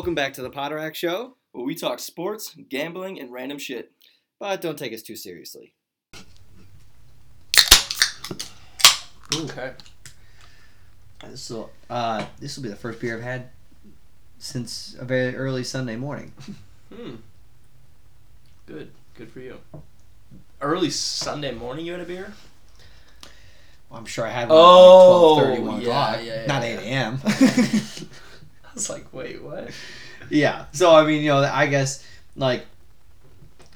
Welcome back to the Potter Act Show, where we talk sports, gambling, and random shit. But don't take us too seriously. Okay. So, this will be the first beer I've had since a very early Sunday morning. Good. Good for you. Early Sunday morning you had a beer? Well, I'm sure I had one at like 12:30, 1 o'clock. Yeah, not 8 a.m. I was like, wait, what? Yeah. So, I mean, you know, I guess, like,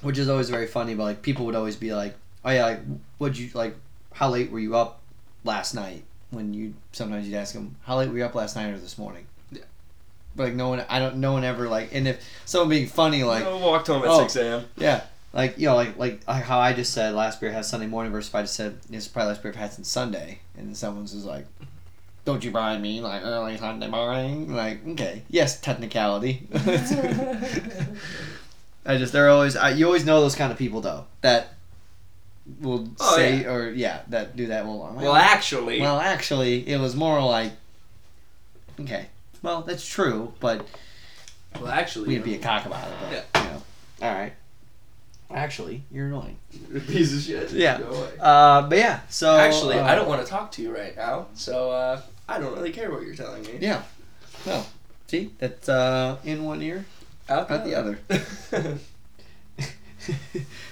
which is always very funny, but, like, people would always be like, oh, yeah, like, what'd you, like, how late were you up last night? When you, sometimes you'd ask them, how late were you up last night or this morning? Yeah. But, like, no one ever, like, and if someone being funny, like, I walked home at 6 a.m. Yeah. Like, you know, like how I just said last beer I had Sunday morning versus if I just said, this is probably last beer I've had since Sunday. And then someone's just like, don't you bribe me, like, early Sunday morning? Like, okay. Yes, technicality. You always know those kind of people, though, that will say, yeah. Or, yeah, that do that. Well, actually, it was more like, okay, well, that's true, but well, actually, we'd be a cock about it, but, yeah. You know, all right. Actually, you're annoying. You're a piece of shit. Yeah. Go away. But, yeah, so. Actually, I don't want to talk to you right now, so, I don't really care what you're telling me. Yeah. Well, see, that's in one ear, out the other.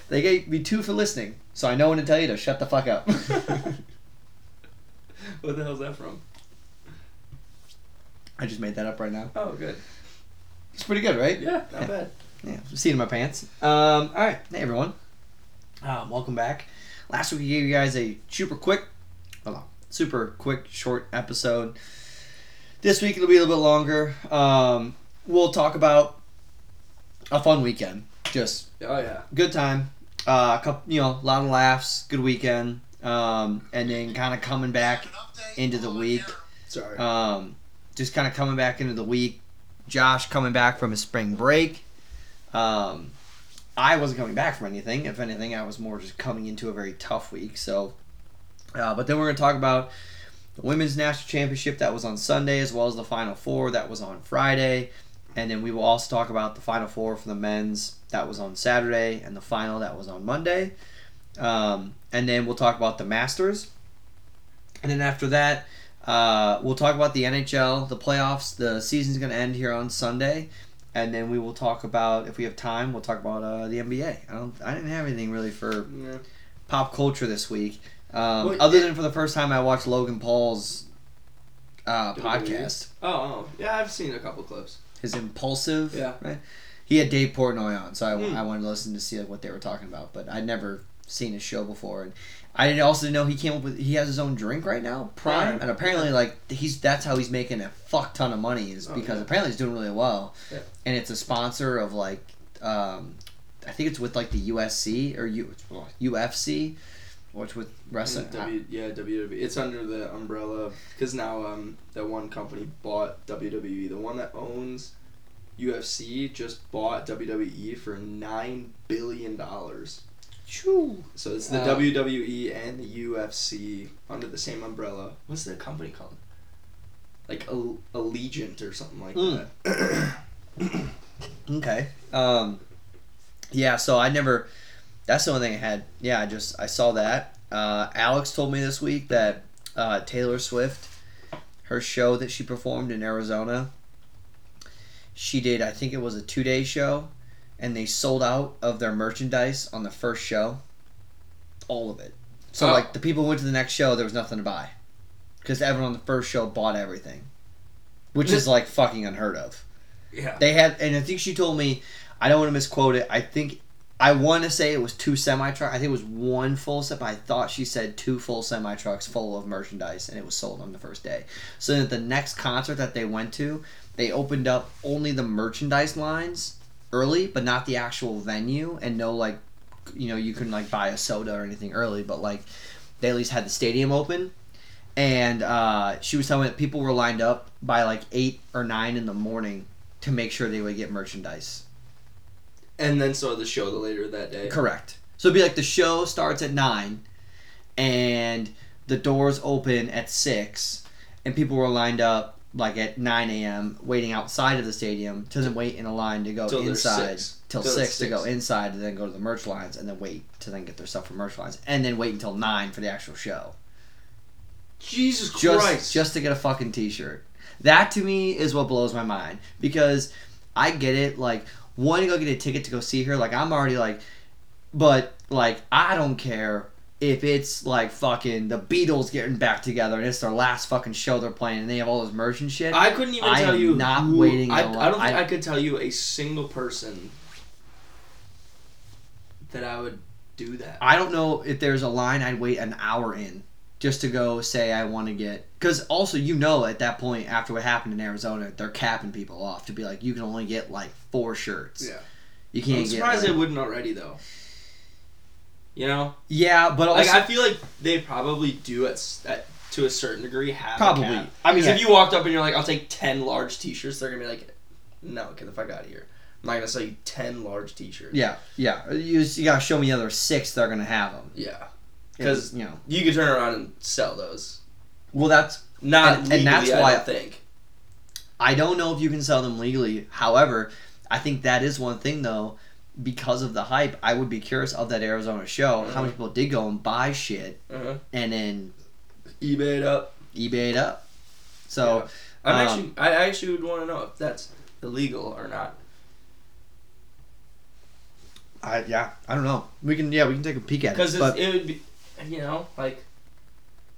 They gave me 2 for listening, so I know when to tell you to shut the fuck up. What the hell's that from? I just made that up right now. Oh, good. It's pretty good, right? Yeah, not bad. Yeah, see it in my pants. All right, hey everyone. Welcome back. Last week we gave you guys a super quick, short episode. This week it'll be a little bit longer. We'll talk about a fun weekend. Just good time. Couple, you know, a lot of laughs. Good weekend. And then kind of coming back into the week. Sorry. Just kind of coming back into the week. Josh coming back from his spring break. I wasn't coming back from anything. If anything, I was more just coming into a very tough week. So, but then we're going to talk about the Women's National Championship that was on Sunday, as well as the Final Four that was on Friday. And then we will also talk about the Final Four for the men's that was on Saturday and the final that was on Monday. And then we'll talk about the Masters. And then after that, we'll talk about the NHL, the playoffs. The season's going to end here on Sunday. And then we will talk about, if we have time, we'll talk about the NBA. I didn't have anything really for pop culture this week, other than for the first time I watched Logan Paul's podcast. Oh, yeah, I've seen a couple clips. His impulsive, right? He had Dave Portnoy on, so I wanted to listen to see like, what they were talking about. But I'd never seen his show before, and I didn't also know he has his own drink right now, Prime, and apparently like that's how he's making a fuck ton of money is because apparently he's doing really well, and it's a sponsor of like I think it's with like the USC or UFC, which with wrestling. WWE. It's under the umbrella because now that one company bought WWE. The one that owns UFC just bought WWE for $9 billion. True. So it's the WWE and the UFC under the same umbrella. What's the company called? Like Allegiant or something like that. Okay. Yeah. So I never. That's the only thing I had. Yeah. I saw that. Alex told me this week that Taylor Swift, her show that she performed in Arizona. She did. I think it was a 2-day show. And they sold out of their merchandise on the first show. All of it. So, the people who went to the next show, there was nothing to buy. Because everyone on the first show bought everything. Which is, like, fucking unheard of. Yeah. They had, and I think she told me, I don't want to misquote it, I want to say it was 2 semi-trucks. I think it was 1 full set, but I thought she said 2 full semi-trucks full of merchandise, and it was sold on the first day. So, then at the next concert that they went to, they opened up only the merchandise lines early, but not the actual venue, and no, like, you know, you couldn't, like, buy a soda or anything early, but, like, they at least had the stadium open, and she was telling me that people were lined up by, like, 8 or 9 in the morning to make sure they would get merchandise. And then saw the show later that day. Correct. So it'd be, like, the show starts at 9, and the doors open at 6, and people were lined up like at 9 a.m. waiting outside of the stadium, doesn't wait in a line to go inside till 6 to go inside and then go to the merch lines and then wait to then get their stuff from merch lines and then wait until 9 for the actual show. Jesus Christ. Just to get a fucking t-shirt. That to me is what blows my mind, because I get it, like, wanting to go get a ticket to go see her, like, I'm already like, but, like, I don't care if it's, like, fucking the Beatles getting back together and it's their last fucking show they're playing and they have all this merch and shit. I couldn't even tell you. I'm not waiting. I don't think I could tell you a single person that I would do that. I don't know if there's a line I'd wait an hour in just to go say I want to get... Because also, you know, at that point, after what happened in Arizona, they're capping people off to be like, you can only get, like, 4 shirts. Yeah. You can't get... I'm surprised they wouldn't already, though. You know? Yeah, but also... Like, I feel like they probably do, at to a certain degree, have probably. A cap. I mean, yeah. If you walked up and you're like, I'll take 10 large t-shirts, they're going to be like, no, get the fuck out of here. I'm not going to sell you 10 large t-shirts. Yeah, yeah. You got to show me the other 6 they're going to have them. Yeah. Because, you know, you could turn around and sell those. Well, that's... Not legally, and that's why I think. I don't know if you can sell them legally. However, I think that is one thing, though. Because of the hype, I would be curious of that Arizona show, how many people did go and buy shit, and then... eBay it up. So... Yeah. I actually would want to know if that's illegal or not. I don't know. We can take a peek at it. Because it would be... You know, like,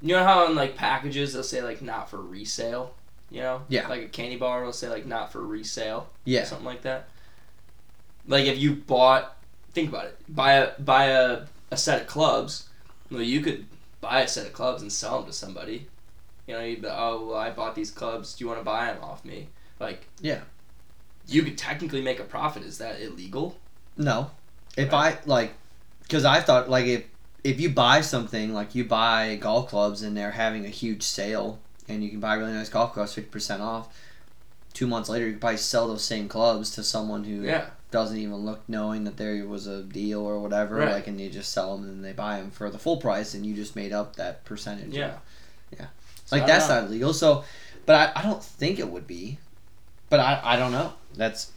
you know how on, like, packages they'll say, like, not for resale, you know? Yeah. Like a candy bar will say, like, not for resale. Yeah. Something like that. Like, if you bought, think about it, buy a set of clubs, well, you could buy a set of clubs and sell them to somebody. You know, you'd be, oh, well, I bought these clubs, do you want to buy them off me? Like, yeah. You could technically make a profit. Is that illegal? No. If right. I, like, because I thought, like, if you buy something, like you buy golf clubs and they're having a huge sale and you can buy really nice golf clubs 50% off, 2 months later you can probably sell those same clubs to someone who doesn't even look, knowing that there was a deal or whatever, right. Like, and you just sell them and they buy them for the full price and you just made up that percentage. Yeah. Yeah. So like, that's not illegal. So, but I don't think it would be. But I don't know. That's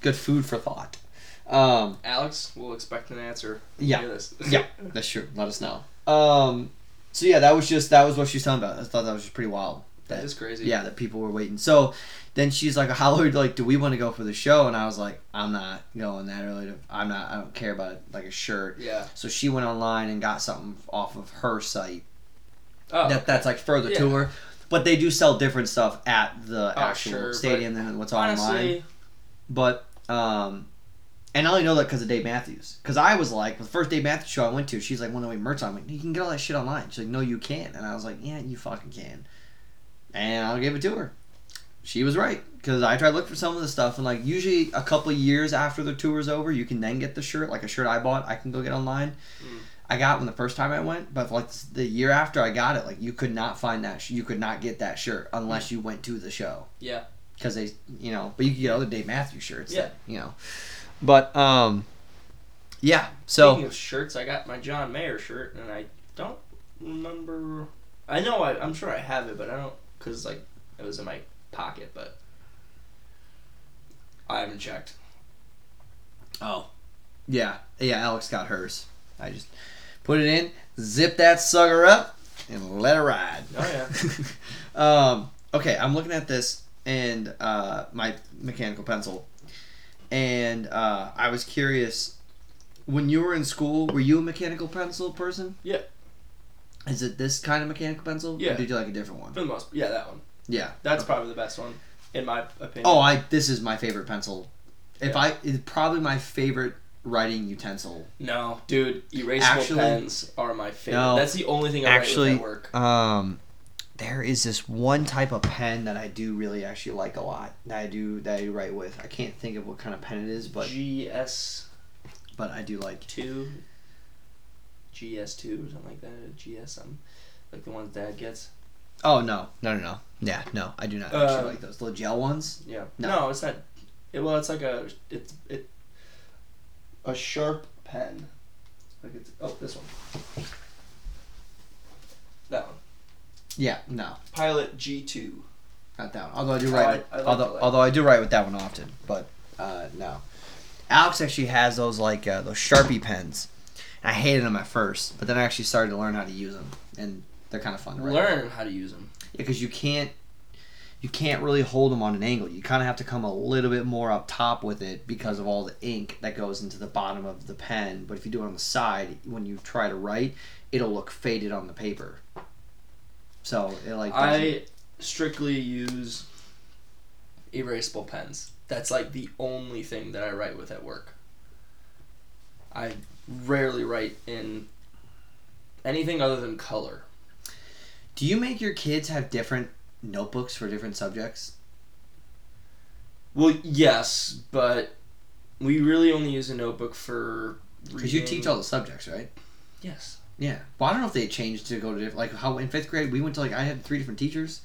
good food for thought. Alex, we'll expect an answer. Yeah, yeah, that's true. Let us know. So yeah, that was what she was talking about. I thought that was just pretty wild. That is crazy. Yeah, that people were waiting. So then she's like, "Hollered, like, do we want to go for the show?" And I was like, "I'm not going that early. I don't care about it, like a shirt." Yeah. So she went online and got something off of her site. Oh. That's like further to her, but they do sell different stuff at the actual stadium than what's online. But And I only know that because of Dave Matthews. Because I was like, the first Dave Matthews show I went to, she's like, "Want to wait merch on?" I'm like, "You can get all that shit online." She's like, "No, you can't." And I was like, "Yeah, you fucking can." And I gave it to her. She was right. Because I tried to look for some of the stuff. And, like, usually a couple of years after the tour's over, you can then get the shirt. Like, a shirt I bought, I can go get online. I got one the first time I went. But, like, the year after I got it, like, you could not find that. You could not get that shirt unless you went to the show. Yeah. Because they, you know, but you could get other Dave Matthews shirts. Yeah. That, you know. But, yeah, so... Speaking of shirts, I got my John Mayer shirt, and I don't remember... I know, I'm sure I have it, but I don't... Because, like, it was in my pocket, but... I haven't checked. Oh. Yeah. Yeah, Alex got hers. I just put it in, zip that sucker up, and let it ride. Oh, yeah. Okay, I'm looking at this, and my mechanical pencil... And I was curious, when you were in school, were you a mechanical pencil person? Yeah. Is it this kind of mechanical pencil? Yeah. Or did you like a different one? For the most part. Yeah, that one. Yeah. That's probably the best one, in my opinion. Oh, this is my favorite pencil. It's probably my favorite writing utensil. No, dude, erasable pens are my favorite. No, that's the only thing I write with at work. There is this one type of pen that I do really actually like a lot. That I write with. I can't think of what kind of pen it is, but GS. But I do like GS2 or something like that. GSM, like the ones Dad gets. Oh no. Yeah, no, I do not actually like those. The gel ones. Yeah. No, it's not. It's like a sharp pen. Like this one. That one. Yeah, no. Pilot G2. Not that one. Although I do write, although I do write with that one often, but no. Alex actually has those like those Sharpie pens. And I hated them at first, but then I actually started to learn how to use them, and they're kind of fun to write. Learn how to use them. Yeah, because you can't really hold them on an angle. You kind of have to come a little bit more up top with it because of all the ink that goes into the bottom of the pen. But if you do it on the side, when you try to write, it'll look faded on the paper. So it like I strictly use erasable pens. That's like the only thing that I write with at work. I rarely write in anything other than color. Do you make your kids have different notebooks for different subjects? Well, yes, but we really only use a notebook for reading. Because you teach all the subjects, right? Yes. Yeah. Well, I don't know if they changed to go to different... Like, how in fifth grade, we went to, like, I had 3 different teachers.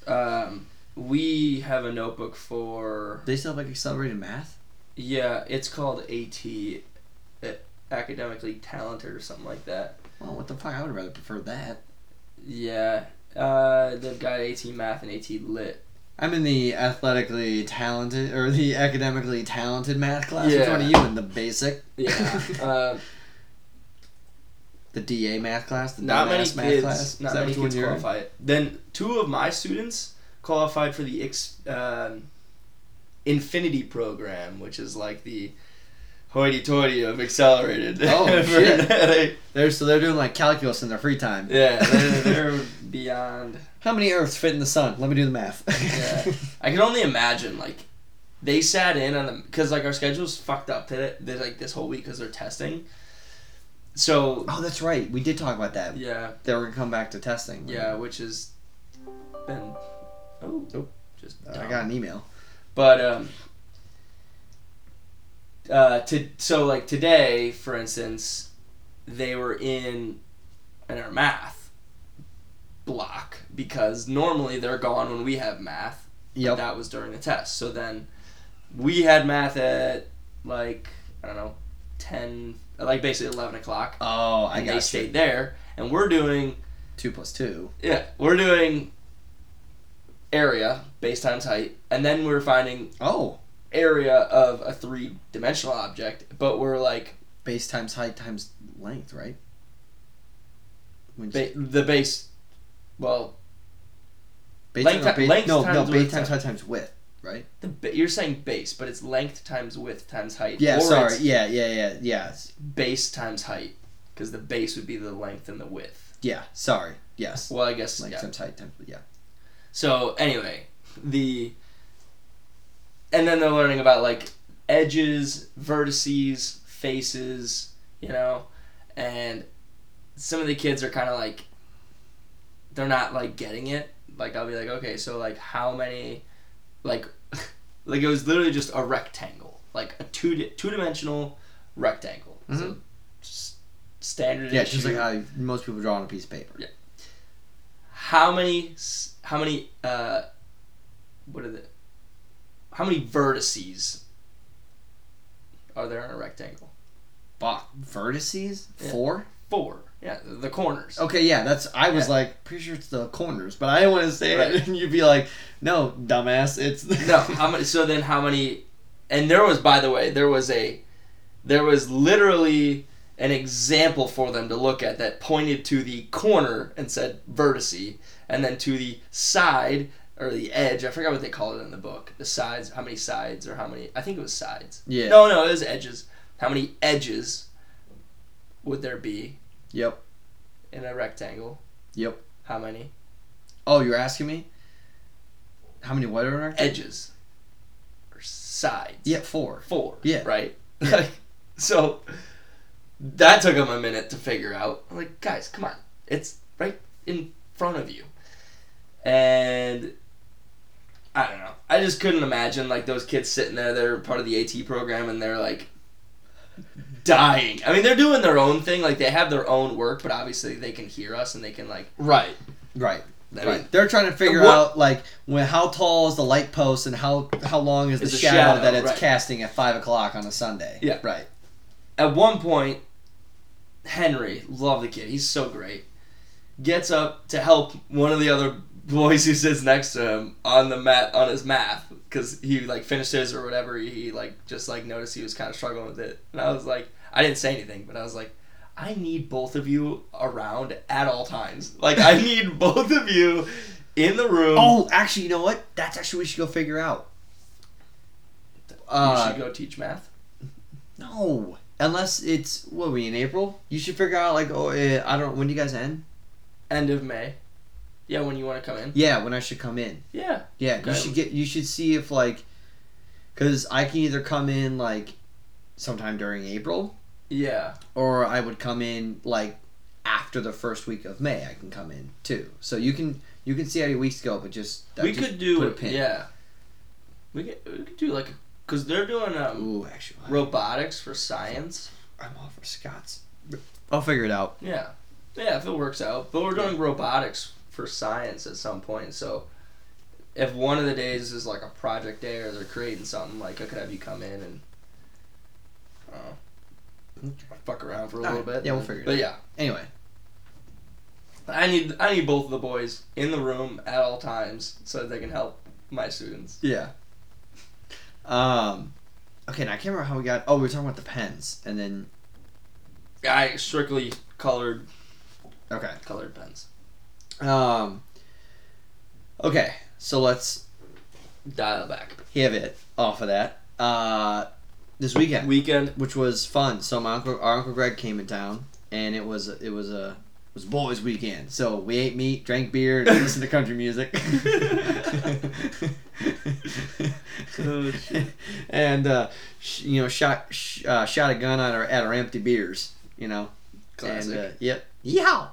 We have a notebook for... They still have, like, accelerated math? Yeah, it's called AT, Academically Talented or something like that. Well, what the fuck? I would rather prefer that. Yeah. They've got AT Math and AT Lit. I'm in the athletically talented, or the academically talented math class. Yeah. Which one are you in? The basic? Yeah. The DA math class? The not many kids, math class? Not many kids qualify it. Then 2 of my students qualified for the Infinity program, which is like the hoity-toity of accelerated. Oh, shit. They're doing like calculus in their free time. Yeah, they're beyond. How many Earths fit in the sun? Let me do the math. Yeah. I can only imagine, like, they sat in on them, because, like, our schedule's fucked up today, like, this whole week because they're testing. So. Oh, that's right. We did talk about that. Yeah. They were going to come back to testing. Right? Yeah, which has been. Oh. Just. I got an email. But, so like today, for instance, they were in our math block because normally they're gone when we have math. Yep. That was during the test. So then we had math at like, I don't know, 10, like basically 11 o'clock. Oh, I got you. They stayed there, and we're doing 2 plus 2. Yeah, we're doing area, base times height, and then we're finding area of a 3-dimensional object, but we're like base times height times length, right? Base times height times width, right? You're saying base, but it's length times width times height. Yeah, or sorry, yeah. Base times height, because the base would be the length and the width. Yeah, sorry, yes. Well, I guess length times height times width. So anyway, And then they're learning about, like, edges, vertices, faces, you know? And some of the kids are kind of, like, they're not, like, getting it. Like, I'll be like, okay, so, like, how many, like it was literally just a rectangle. Like, a two-dimensional rectangle. Mm-hmm. So, just standard. Yeah, just like how most people draw on a piece of paper. Yeah. How many vertices are there in a rectangle? Vertices? Yeah. 4? 4. Yeah, the corners. Okay, yeah, I was pretty sure it's the corners, but I didn't want to say it. And you'd be like, no, dumbass, it's... No, how many, so then how many... And there was, by the way, there was literally an example for them to look at that pointed to the corner and said vertice, and then to the side... or the edge, I forgot what they call it in the book. The sides, how many sides, or how many, I think it was sides. Yeah. No, it was edges. How many edges would there be? Yep. In a rectangle? Yep. How many? Oh, you're asking me? How many what are in a rectangle? Edges. Or sides. Yeah, 4. 4. Yeah. Right? Yeah. So, that took them a minute to figure out. I'm like, guys, come on. It's right in front of you. And... I don't know. I just couldn't imagine, like, those kids sitting there. They're part of the AT program, and they're, like, dying. I mean, they're doing their own thing. Like, they have their own work, but obviously they can hear us, and they can, like... Right. I mean, they're trying to figure out, like, how tall is the light post and how long is the shadow that it's casting at 5 o'clock on a Sunday. Yeah. Right. At one point, Henry, love the kid, he's so great, gets up to help one of the other voice who sits next to him on the mat on his math, because he like finished his or whatever, he like just like noticed he was kind of struggling with it, and I was like, I didn't say anything, but I was like, I need both of you around at all times. Like, I need both of you in the room. Oh, actually, you know what? That's actually what we should go figure out. You should go teach math? No. Unless it's, what are we, in April? You should figure out, like, when do you guys end? End of May. Yeah, when you want to come in. Yeah, when I should come in. Yeah. Yeah, okay. You should see if, like, because I can either come in, like, sometime during April. Yeah. Or I would come in, like, after the first week of May, I can come in, too. So you can see how your weeks go, but put a pin. Yeah. We could do, like, because they're doing robotics for science. I'm all for Scott's. I'll figure it out. Yeah. Yeah, if it works out. But we're doing robotics for science at some point, so if one of the days is, like, a project day or they're creating something, like, I could have you come in and, I don't know. Fuck around for a little bit. Yeah, we'll figure it out. But yeah. Anyway. I need both of the boys in the room at all times so that they can help my students. Yeah. Okay, now I can't remember how we got... Oh, we were talking about the pens, and then... I strictly colored... Okay. Colored pens. Okay, so let's... dial back. Have it off of that. This weekend, which was fun. So our uncle Greg came in town, and it was boys' weekend. So we ate meat, drank beer, and listened to country music. Oh, shit. And shot a gun at our empty beers. You know, classic. And, yep. Yeehaw.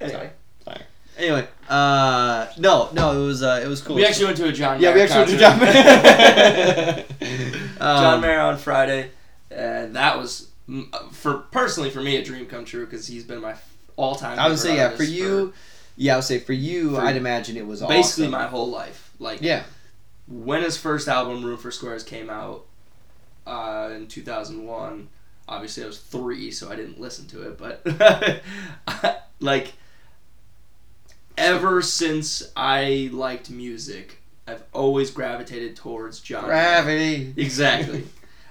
Anyway. Sorry. Anyway, no, it was cool. We actually went to a John Mayer concert. Yeah, we actually went to John Mayer. John Mayer on Friday, and that was, for me, a dream come true, because he's been my all-time favorite artist. I would say for you, I'd imagine it was basically awesome. My whole life. Like, yeah. When his first album, Room for Squares, came out in 2001, obviously I was 3, so I didn't listen to it, but, like, ever since I liked music, I've always gravitated towards John. Gravity. Exactly.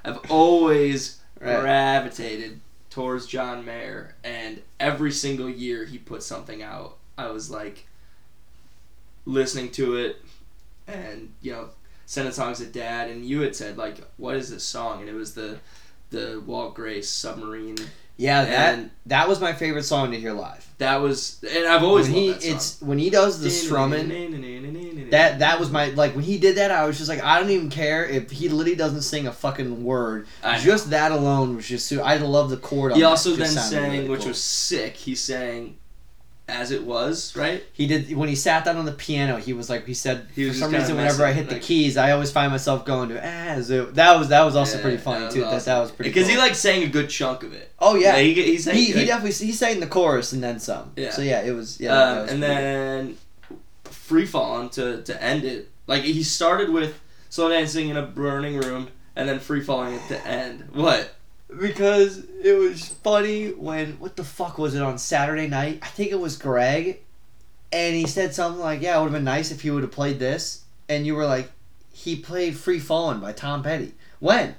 I've always gravitated towards John Mayer, and every single year he put something out, I was like listening to it, and sending songs to Dad, and you had said, like, what is this song? And it was the Walt Grace Submarine. Yeah, that was my favorite song to hear live. That was, and I've always loved that song. When he does the strumming, that was my, like, when he did that, I was just like, I don't even care if he literally doesn't sing a fucking word. Just that alone was just, I love the chord on that. He also then sang, really cool, which was sick, he sang As It Was, right? He did, when he sat down on the piano, he was like, he said, for some reason, whenever I hit the keys, I always find myself going to As It. That was also pretty funny too. That was pretty cool. Because he like sang a good chunk of it. Oh yeah, he sang the chorus and then some. Yeah. So yeah, it was that was and then Free Fallin' to end it. Like, he started with slow dancing in a burning room and then Free Fallin' at the end. What? Because it was funny when, what the fuck was it, on Saturday night? I think it was Greg, and he said something like, yeah, it would have been nice if he would have played this. And you were like, he played Free Fallin' by Tom Petty. When?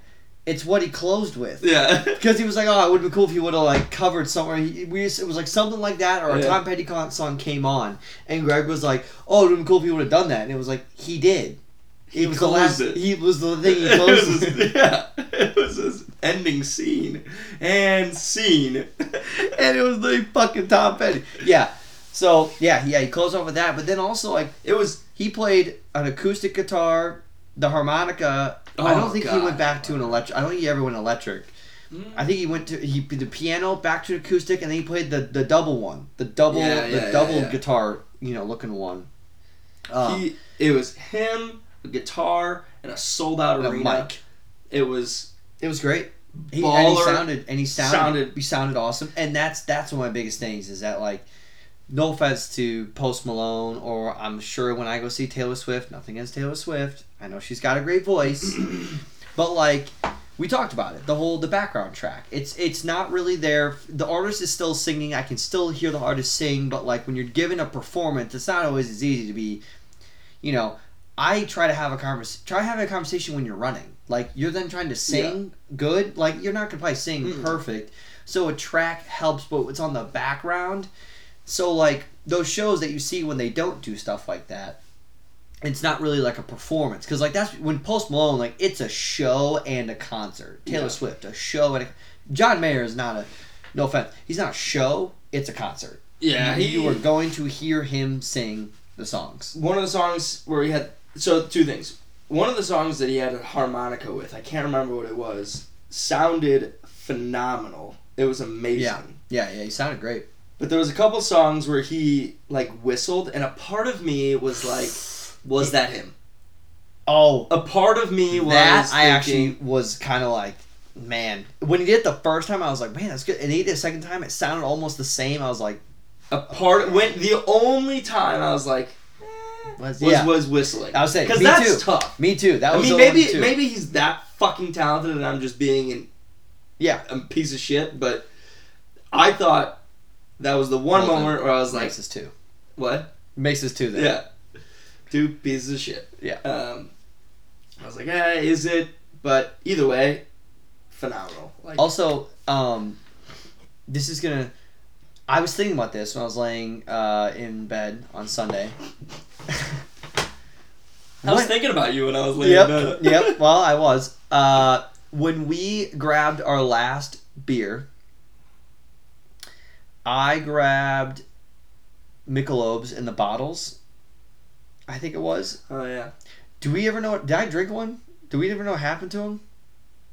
It's what he closed with. Yeah. Because he was like, oh, it would have been cool if he would have, like, covered somewhere. It was like something like that, or a Tom Petty song came on. And Greg was like, oh, it would have been cool if he would have done that. And it was like, he did. He was the last. It. He was the thing he closed. It was his ending scene, and it was like fucking Tom Petty. Yeah. So yeah, he closed off with that. But then also, like, it was, he played an acoustic guitar, the harmonica. Oh, I don't think he went back to an electric. I don't think he ever went electric. Mm. I think he went to the piano, back to acoustic, and then he played the double one, the double guitar, looking one. It was him, a guitar, and a sold out arena. Mic. It was great. He sounded awesome. And that's one of my biggest things is that, like, no offense to Post Malone, or I'm sure when I go see Taylor Swift, nothing against Taylor Swift, I know she's got a great voice, but like We talked about it. The background track. It's not really there. The artist is still singing. I can still hear the artist sing, but like when you're given a performance, it's not always as easy to be, you know. I try to have a conversation when you're running. Like you're then trying to sing good. Like you're not gonna probably sing perfect. So a track helps, but it's on the background. So like those shows that you see when they don't do stuff like that, it's not really like a performance, because like that's when Post Malone, like it's a show and a concert. Taylor Swift, a show and a... John Mayer is not a, no offense, he's not a show. It's a concert. Yeah, you are going to hear him sing the songs. One of the songs where he had, so two things. One of the songs that he had a harmonica with, I can't remember what it was, sounded phenomenal. It was amazing. Yeah, he sounded great. But there was a couple songs where he like whistled, and a part of me was like, was that him? Oh. A part of me was that thinking, I actually was kind of like, man. When he did it the first time, I was like, man, that's good. And he did it the second time, it sounded almost the same. I was like, the only time I was like, was whistling. I was saying, because that's tough. Me too. That was. I mean, maybe he's that fucking talented, and I'm just being a piece of shit. But I thought that was the one moment where I was like, makes us two. What makes us two? Then two pieces of shit. Yeah. I was like, is it? But either way, phenomenal. Like, also, this is gonna. I was thinking about this when I was laying in bed on Sunday. I was thinking about you when I was laying in bed. Yep, well, I was. When we grabbed our last beer, I grabbed Michelob's in the bottles, I think it was. Oh, yeah. Do we ever know... Did I drink one? Do we ever know what happened to him?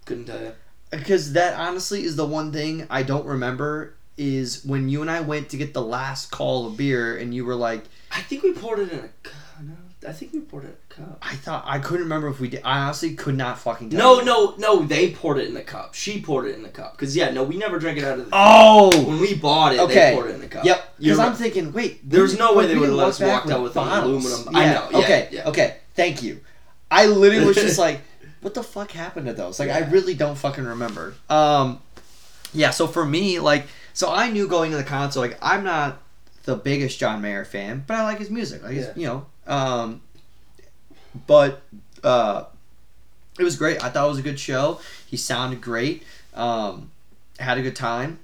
Couldn't tell you. Because that, honestly, is the one thing I don't remember... is when you and I went to get the last call of beer and you were like... I think we poured it in a cup. No, I think we poured it in a cup. I thought... I couldn't remember if we did. I honestly could not fucking tell. No, they poured it in a cup. She poured it in a cup. Because, we never drank it out of the... Oh! Cup. When we bought it, They poured it in a cup. Yep. Because I'm thinking, there's no way they would have let us walk out with an aluminum... Yeah. I know. Yeah, okay. Thank you. I literally was just like, what the fuck happened to those? Like, I really don't fucking remember. Yeah, so for me, like... So I knew going to the concert, like, I'm not the biggest John Mayer fan, but I like his music. Like, his, but it was great. I thought it was a good show. He sounded great. Had a good time.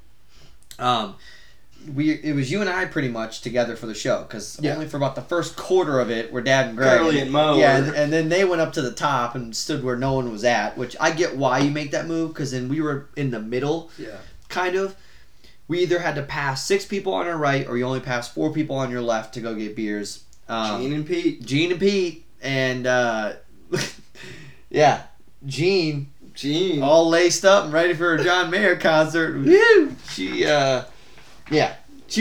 It was you and I pretty much together for the show, because only for about the first quarter of it were Dad and Greg. Curly and Mo. Yeah, and then they went up to the top and stood where no one was at, which I get why you make that move, because then we were in the middle, kind of. We either had to pass 6 people on our right, or you only passed 4 people on your left to go get beers. Gene and Pete. And, Gene. All laced up and ready for a John Mayer concert. Woo! She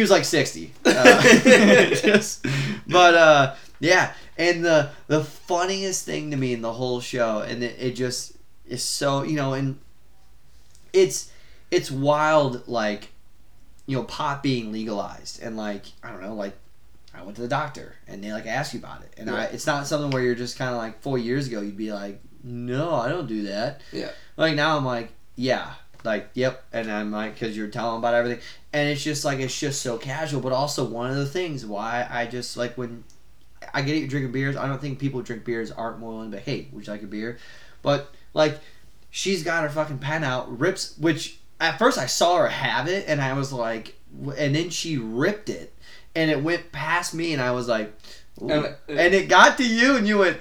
was like 60. And the funniest thing to me in the whole show, and it just is so, and it's wild, like, pot being legalized, and like, I don't know, like, I went to the doctor and they like asked you about it, and it's not something where you're just kind of like 4 years ago you'd be like, no, I don't do that. Like now I'm like, yep, and I'm like, because you're telling about everything, and it's just like, it's just so casual. But also one of the things why I just like, when I get you drinking beers, I don't think people who drink beers aren't willing, but hey, would you like a beer? But like, she's got her fucking pen out, rips, which at first I saw her have it, and I was like, and then she ripped it, and it went past me, and I was like, and it got to you, and you went,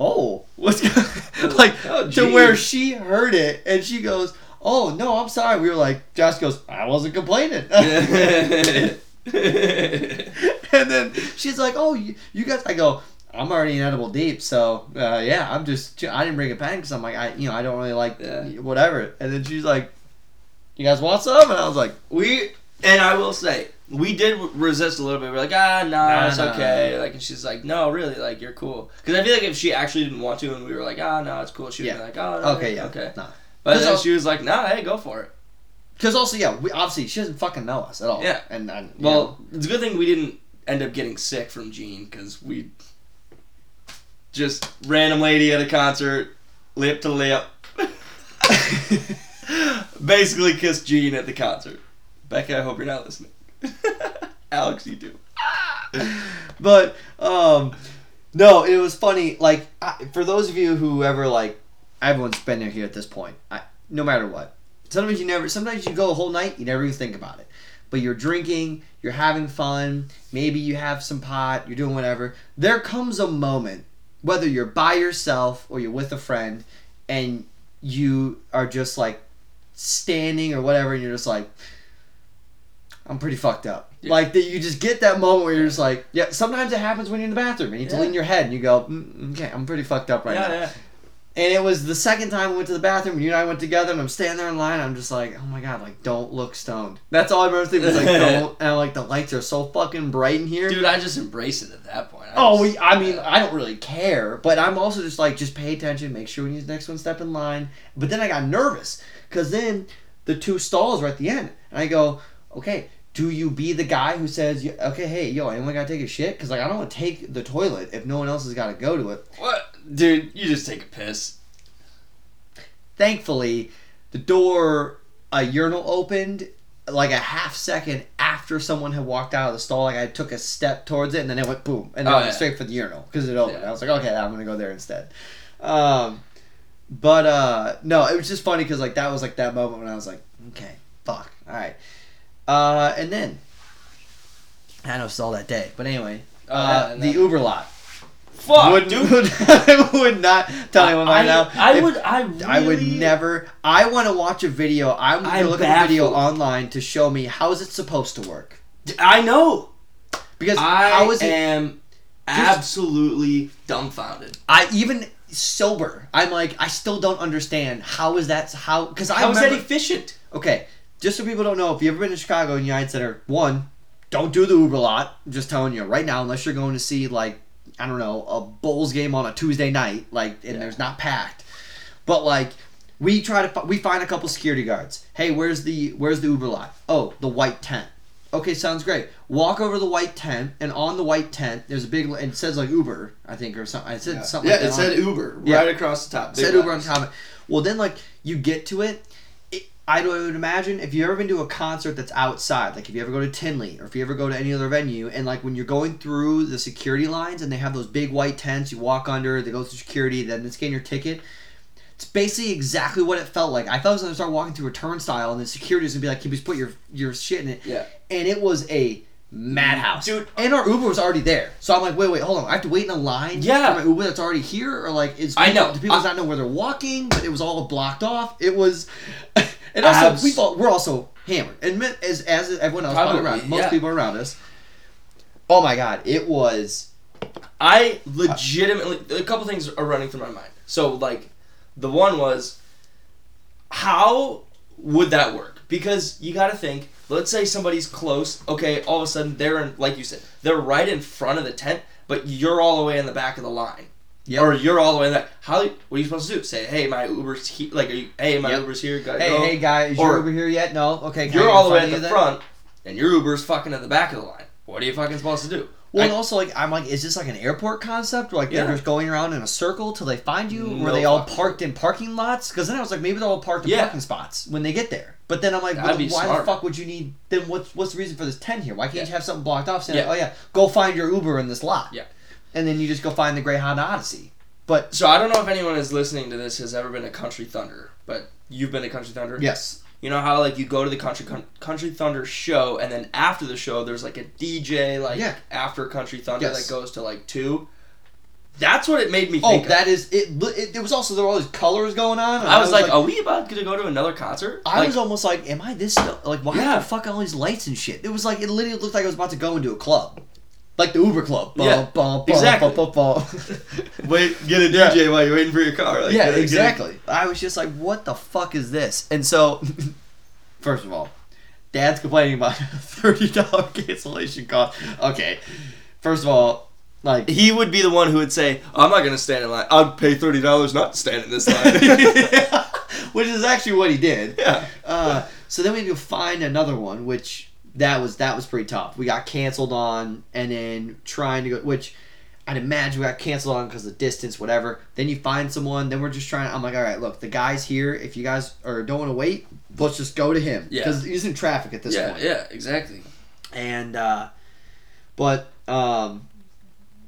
oh, what's going, like, oh, to where she heard it, and she goes, oh, no, I'm sorry. We were like, Josh goes, I wasn't complaining. And then she's like, oh, you guys, I go, I'm already in edible deep, so I'm just, I didn't bring a pen, because I'm like, I don't really like whatever. And then she's like, you guys want some? And I was like, I will say, we did resist a little bit. We're like, nah, it's okay. Like, and she's like, no, really, like, you're cool. Because I feel like if she actually didn't want to, and we were like, no, it's cool, she would be like, no, okay, okay. Nah. But then she was like, nah, hey, go for it. Because also, we, obviously, she doesn't fucking know us at all. Yeah. And it's a good thing we didn't end up getting sick from Gene, because we just, random lady at a concert, lip to lip. Basically kissed Gene at the concert. Becky, I hope you're not listening. Alex, you do. But, no, it was funny. Like, for those of you who ever, like, everyone's been there here at this point. No matter what. Sometimes you go a whole night, you never even think about it. But you're drinking, you're having fun, maybe you have some pot, you're doing whatever. There comes a moment, whether you're by yourself or you're with a friend, and you are just, like, standing or whatever, and you're just like, I'm pretty fucked up. Yeah. Like, that you just get that moment where you're just like, yeah, sometimes it happens when you're in the bathroom, and you have to lean your head, and you go, okay, I'm pretty fucked up right now. Yeah. And it was the second time we went to the bathroom, and you and I went together, and I'm standing there in line, and I'm just like, oh my god, like, don't look stoned. That's all I remember thinking, was like, don't, and I'm like, the lights are so fucking bright in here. Dude, I just embrace it at that point. I don't really care, but I'm also just like, just pay attention, make sure when you next one step in line. But then I got nervous, because then the two stalls were at the end, and I go, okay, do you be the guy who says, okay, hey, yo, anyone gotta take a shit? Because, like, I don't want to take the toilet if no one else has got to go to it. What? Dude, you just take a piss. Thankfully, the door, a urinal opened like a half second after someone had walked out of the stall. Like, I took a step towards it, and then it went boom. And then I went straight for the urinal because it opened. Yeah. I was like, okay, I'm going to go there instead. No, it was just funny because, like, that was, like, that moment when I was like, okay, fuck. All right. And then, I know it's all that day. But anyway, the Uber lot. Fuck, dude. I would not tell anyone right now. I would never. I want to watch a video. I'm going to look at a video online to show me how is it supposed to work. I know. Because absolutely dumbfounded. I even sober. I'm like, I still don't understand how is that. How is that efficient? Okay, just so people don't know, if you've ever been to Chicago in United Center, one, don't do the Uber lot. I'm just telling you right now, unless you're going to see, like, I don't know, a Bulls game on a Tuesday night, like, and there's not packed. But, like, we find a couple security guards. Hey, where's the Uber lot? Oh, the white tent. Okay, sounds great. Walk over to the white tent, and on the white tent, there's a big, it says, like, Uber, I think, or something. It said Uber right across the top. It said Uber on top. Well, then, like, you get to it. I would imagine if you've ever been to a concert that's outside, like if you ever go to Tinley or if you ever go to any other venue, and like when you're going through the security lines and they have those big white tents, you walk under, they go through security, then they scan your ticket. It's basically exactly what it felt like. I thought I was going to start walking through a turnstile and the security was going to be like, can you just put your shit in it? Yeah. And it was a madhouse. Dude. And our Uber was already there. So I'm like, wait, hold on. I have to wait in a line for my Uber that's already here? Or like, do people not know where they're walking? But it was all blocked off. It was... And also, we're also hammered. And as everyone else around, most people around us. Oh my god, it was. I legitimately, a couple things are running through my mind. So like, the one was, how would that work? Because you got to think. Let's say somebody's close. Okay, all of a sudden they're in, like you said, they're right in front of the tent, but you're all the way in the back of the line. Yep. Or you're all the way in that. What are you supposed to do? Say, hey, my Uber's here. Like, Uber's here. Gotta go. Hey, guy, is your Uber here yet? No. Okay. You're all the way at the front, and your Uber's fucking at the back of the line. What are you fucking supposed to do? Well, and also, like, I'm like, is this like an airport concept? Where, like, they're just going around in a circle till they find you? Were they all parked in parking lots? Because then I was like, maybe they're all parked in parking spots when they get there. But then I'm like, why the fuck would you need... Then what's the reason for this tent here? Why can't you have something blocked off saying, go find your Uber in this lot? Yeah. And then you just go find the Grey Honda Odyssey. But so I don't know if anyone is listening to this has ever been to Country Thunder, but you've been to Country Thunder? Yes. You know how like you go to the Country Thunder show, and then after the show there's like a DJ after Country Thunder that goes to like 2. That's what it made me think. Oh, that is it. It was also there were all these colors going on. And I was like, are we about to go to another concert? I was almost like, am I this still? Like, why the fuck all these lights and shit? It was like it literally looked like I was about to go into a club. Like the Uber Club. Wait, get a DJ while you're waiting for your car. Like, exactly. I was just like, what the fuck is this? And so, first of all, Dad's complaining about a $30 cancellation cost. Okay. First of all, like... He would be the one who would say, I'm not going to stand in line. I'd pay $30 not to stand in this line. Which is actually what he did. Yeah. So then we had to find another one, which... That was pretty tough. We got canceled on, and then trying to go, which I'd imagine we got canceled on because of distance, whatever. Then you find someone. Then we're just trying. I'm like, all right, look, the guy's here. If you guys are don't want to wait, let's just go to him. Yeah. Because he's in traffic at this point. Yeah, exactly. And,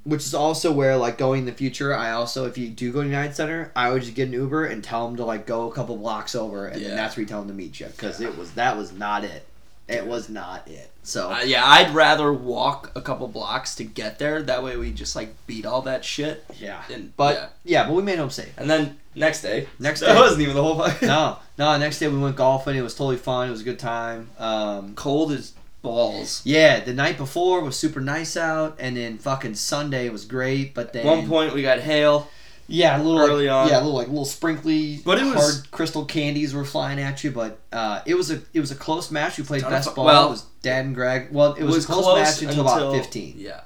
which is also where, like, going in the future, I also, if you do go to United Center, I would just get an Uber and tell them to, like, go a couple blocks over. And then that's where you tell them to meet you. Because that was not it. It was not it. So I'd rather walk a couple blocks to get there. That way we just like beat all that shit. Yeah. But we made home safe. And then next day. That wasn't even the whole fight. No, next day we went golfing. It was totally fun. It was a good time. Cold as balls. Yeah, the night before was super nice out, and then fucking Sunday was great, but then at one point we got hail. Yeah, a little early on. Yeah, a little little sprinkly, but it was, hard crystal candies were flying at you. But it was a close match. We played best ball. Well, it was Dan and Greg. Well, it was a close match until about 15. Yeah,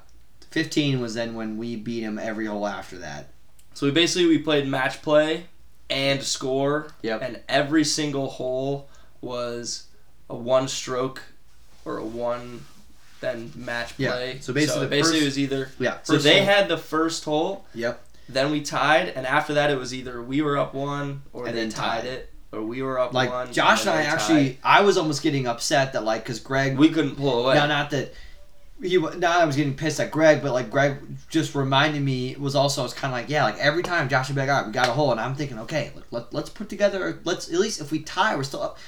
15 was then when we beat him every hole after that. So we played match play and score. Yep. And every single hole was a one stroke or a one then match play. Yeah. So basically it was either So they had the first hole. Yep. Then we tied, and after that it was either we were up one or they tied it, or we were up one. Like, Josh and I actually, I was almost getting upset that, like, because Greg... We couldn't pull away. I was getting pissed at Greg, but, like, Greg just reminded me, I was kind of like, every time Josh would be like, all right, we got a hole, and I'm thinking, okay, let's put together, at least if we tie, we're still up.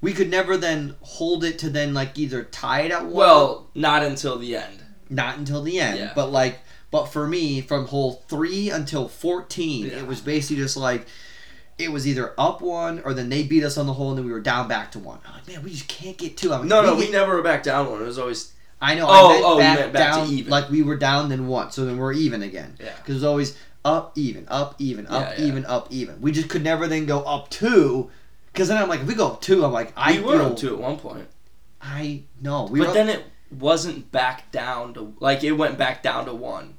We could never then hold it to then, like, either tie it at one. Well, not until the end. Yeah. But for me, from hole 3 until 14, it was basically just like, it was either up one, or then they beat us on the hole, and then we were down back to one. I'm like, man, we just can't get two. I'm like, we never were back down one. It was always... I know. I meant back down, to even. Like, we were down, then one. So then we're even again. Yeah. Because it was always up, even. We just could never then go up two, because then I'm like, if we go up two, I'm like, I... We were up two at one point. I know. Then it wasn't back down to... Like, it went back down to one.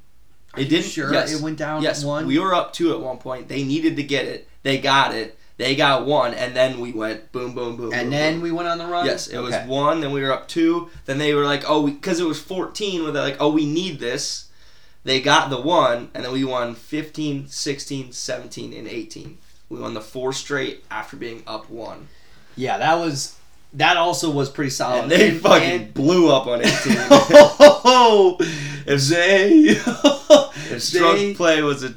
It didn't. Sure, yes. It went down one. We were up two at one point. They needed to get it. They got it. They got one, and then we went boom, boom, boom. And boom, then boom. We went on the run. Yes, it was one. Then we were up two. Then they were like, because it was 14. Where they're like, we need this. They got the one, and then we won 15, 16, 17, and 18. We won the four straight after being up one. Yeah, that was. That also was pretty solid. And they fucking blew up on 18. If stroke play was a...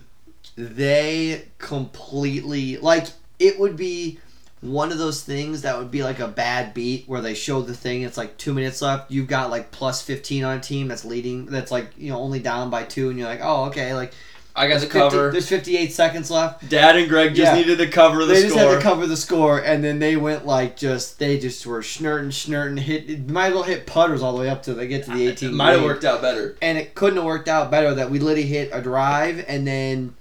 They completely... Like, it would be one of those things that would be like a bad beat where they show the thing, it's like 2 minutes left, you've got like plus 15 on a team that's leading, that's like, you know, only down by two, and you're like, oh, okay, like... I got the cover. There's 58 seconds left. Dad and Greg just needed to cover the score. They just had to cover the score, and then they went like they just were snurting, hit. Might as well hit putters all the way up till they get to the 18. It might have worked out better. And it couldn't have worked out better that we literally hit a drive, and then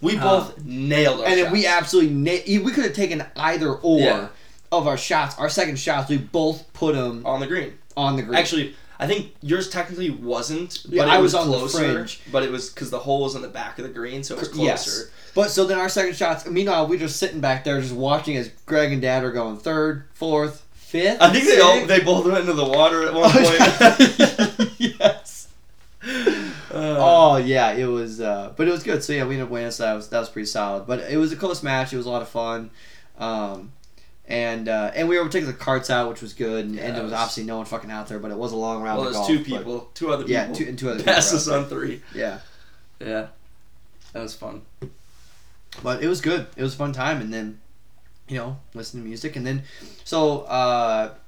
we both nailed our shots. And then we absolutely we could have taken either or of our shots. Our second shots, we both put them on the green. Actually, I think yours technically wasn't, but I was closer. On the fringe. But it was because the hole was on the back of the green, so it was closer. Yes. But so then our second shots, meanwhile, we're just sitting back there just watching as Greg and Dad are going third, fourth, fifth. I think they both went into the water at one point. Yes. It was, but it was good. So we ended up winning, so that was pretty solid. But it was a close match. It was a lot of fun. And we were taking the carts out, which was good, and there was obviously no one fucking out there, but it was a long round of golf. Well, it was two other people. Yeah, two other people. Passes on three. Yeah. Yeah. That was fun. But it was good. It was a fun time, and then, listen to music, and then, and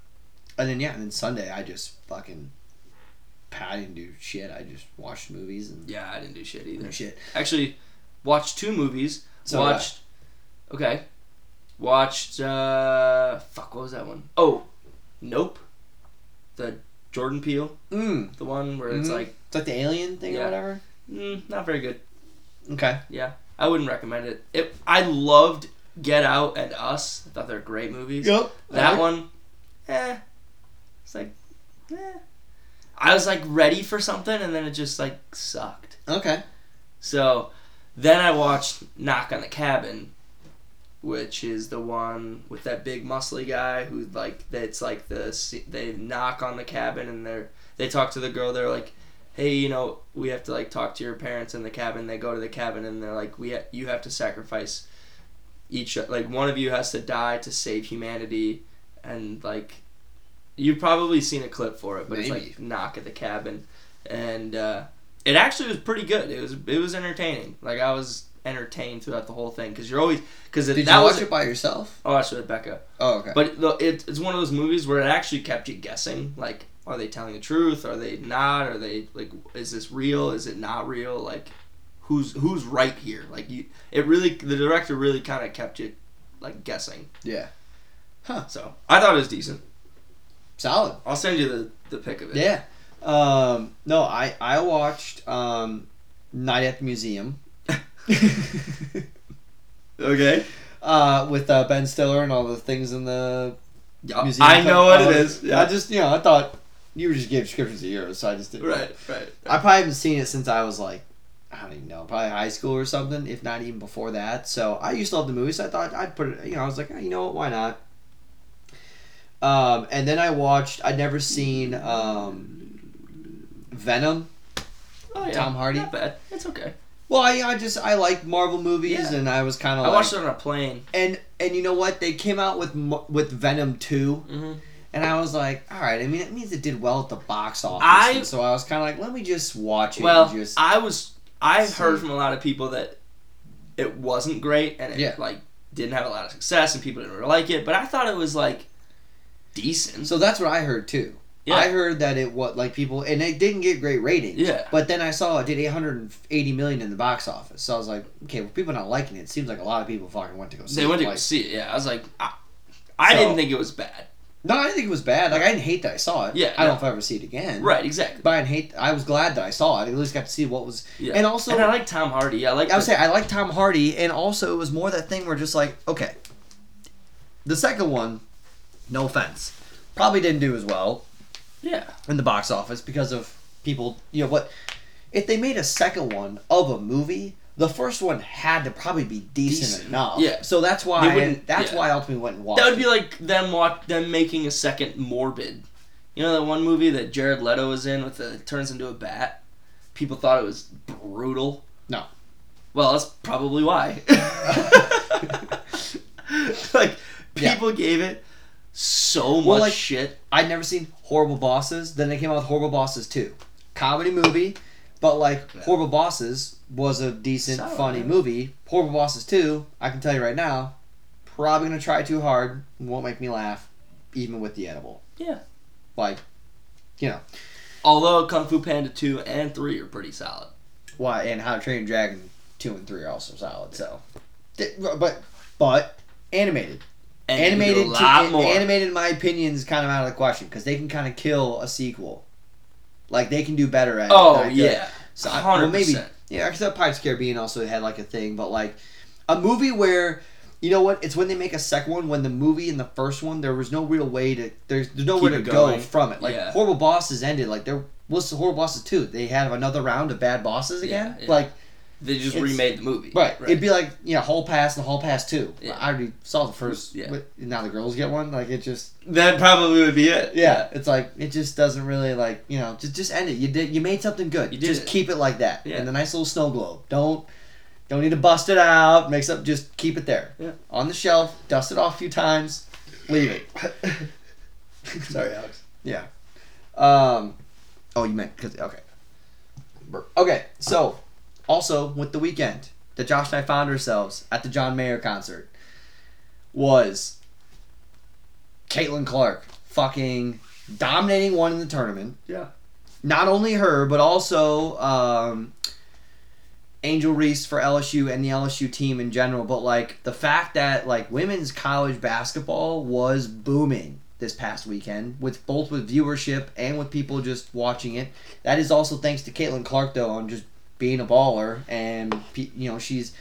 then Sunday, I just fucking, I didn't do shit. I just watched movies. And yeah, I didn't do shit either. Actually, watched two movies. What was that one? Oh, Nope. The Jordan Peele. The one where it's like... It's like the alien thing or whatever? Not very good. Okay. Yeah. I wouldn't recommend it. I loved Get Out and Us. I thought they were great movies. Yep. That one, It's like, I was like ready for something, and then it just like sucked. Okay. So, then I watched Knock on the Cabin, which is the one with that big muscly guy who like, they knock on the cabin and they talk to the girl. They're like, hey, you know, we have to, like, talk to your parents in the cabin. They go to the cabin, and they're like, you have to sacrifice each, like, one of you has to die to save humanity. And, like, you've probably seen a clip for it, but maybe. It's, like, knock at the cabin. And it actually was pretty good. It was entertaining. Like, I was entertained throughout the whole thing, because you're always... Did you watch it by yourself? I watched it with Becca. Oh, okay. But it's one of those movies where it actually kept you guessing, like, are they telling the truth? Are they not? Are they, like, is this real? Is it not real? Like, who's right here? Like, the director really kind of kept you, like, guessing. Yeah. Huh. So, I thought it was decent. Solid. I'll send you the pic of it. Yeah. No, I watched Night at the Museum. Okay. With Ben Stiller and all the things in the... Yep. I know what it is. Yeah. I just, you know, I thought you were just giving descriptions of Euros, so I just didn't. Right. I probably haven't seen it since I was like, I don't even know, probably high school or something, if not even before that. So I used to love the movie, so I thought I'd put it, you know, I was like, oh, you know what, why not? And then I watched, I'd never seen Venom. Oh, yeah. Tom Hardy. Not bad. It's okay. Well, I like Marvel movies, yeah. And I was kind of like... I watched it on a plane. And you know what? They came out with Venom 2, mm-hmm. And I was like, all right, I mean, it means it did well at the box office. So I was kind of like, let me just watch it. Well, and just I've heard from a lot of people that it wasn't great, and it, yeah, like, didn't have a lot of success, and people didn't really like it, but I thought it was, like, decent. So that's what I heard, too. Yeah. I heard that it was, like, people... And it didn't get great ratings. Yeah. But then I saw it did $880 million in the box office. So I was like, okay, well, people not liking it. It seems like a lot of people fucking went to go see it. They went to go see it, yeah. I was like... I didn't think it was bad. No, I didn't think it was bad. Like, I didn't hate that I saw it. Yeah. I don't know if I ever see it again. Right, exactly. But I didn't hate... I was glad that I saw it. I at least got to see what was... Yeah. And also... And I like Tom Hardy. I like Tom Hardy. And also, it was more that thing where just like, okay. The second one, no offense, probably didn't do as well. Yeah. In the box office because of people, you know, what if they made a second one of a movie, the first one had to probably be decent enough. Yeah. So that's why why I ultimately went and watched it. That would be like them making a second Morbid. You know that one movie that Jared Leto was in with the turns into a bat? People thought it was brutal. No. Well, that's probably why. Like, people gave it so much shit. I'd never seen Horrible Bosses. Then they came out with Horrible Bosses 2. Comedy movie, but like, Horrible Bosses was a decent, funny movie. Horrible Bosses 2, I can tell you right now, probably going to try too hard. Won't make me laugh, even with the edible. Yeah. Like, you know. Although Kung Fu Panda 2 and 3 are pretty solid. Why? And How to Train Your Dragon 2 and 3 are also solid, so. But animated. Animated, animated, in my opinion, is kind of out of the question because they can kind of kill a sequel. Like, they can do better at it. Oh, yeah. So 100%. Well, maybe, yeah, except Pirates of the Caribbean also had, like, a thing. But, like, a movie where, you know what? It's when they make a second one, when the movie and the first one, there was no real way to, there's nowhere to go from it. Like, yeah. Horrible Bosses ended. Like, there was Horrible Bosses 2. They had another round of bad bosses again. Yeah, yeah. Like... They just remade the movie. Right. It'd be like, you know, Hall Pass and Hall Pass 2. Yeah. I already saw the first. Yeah. Now the girls get one. Like, it just... That probably would be it. Yeah. It's like, it just doesn't really, like, you know, just end it. You made something good. You did just keep it like that. Yeah. And a nice little snow globe. Don't need to bust it out. Make something. Just keep it there. Yeah. On the shelf. Dust it off a few times. Leave it. Sorry, Alex. Yeah. Oh, you meant... Cause, okay. Okay. So... Also, with the weekend that Josh and I found ourselves at the John Mayer concert was Caitlin Clark fucking dominating one in the tournament. Yeah. Not only her, but also Angel Reese for LSU and the LSU team in general. But, like, the fact that, like, women's college basketball was booming this past weekend, with viewership and with people just watching it. That is also thanks to Caitlin Clark, though, on just being a baller, and, you know, she's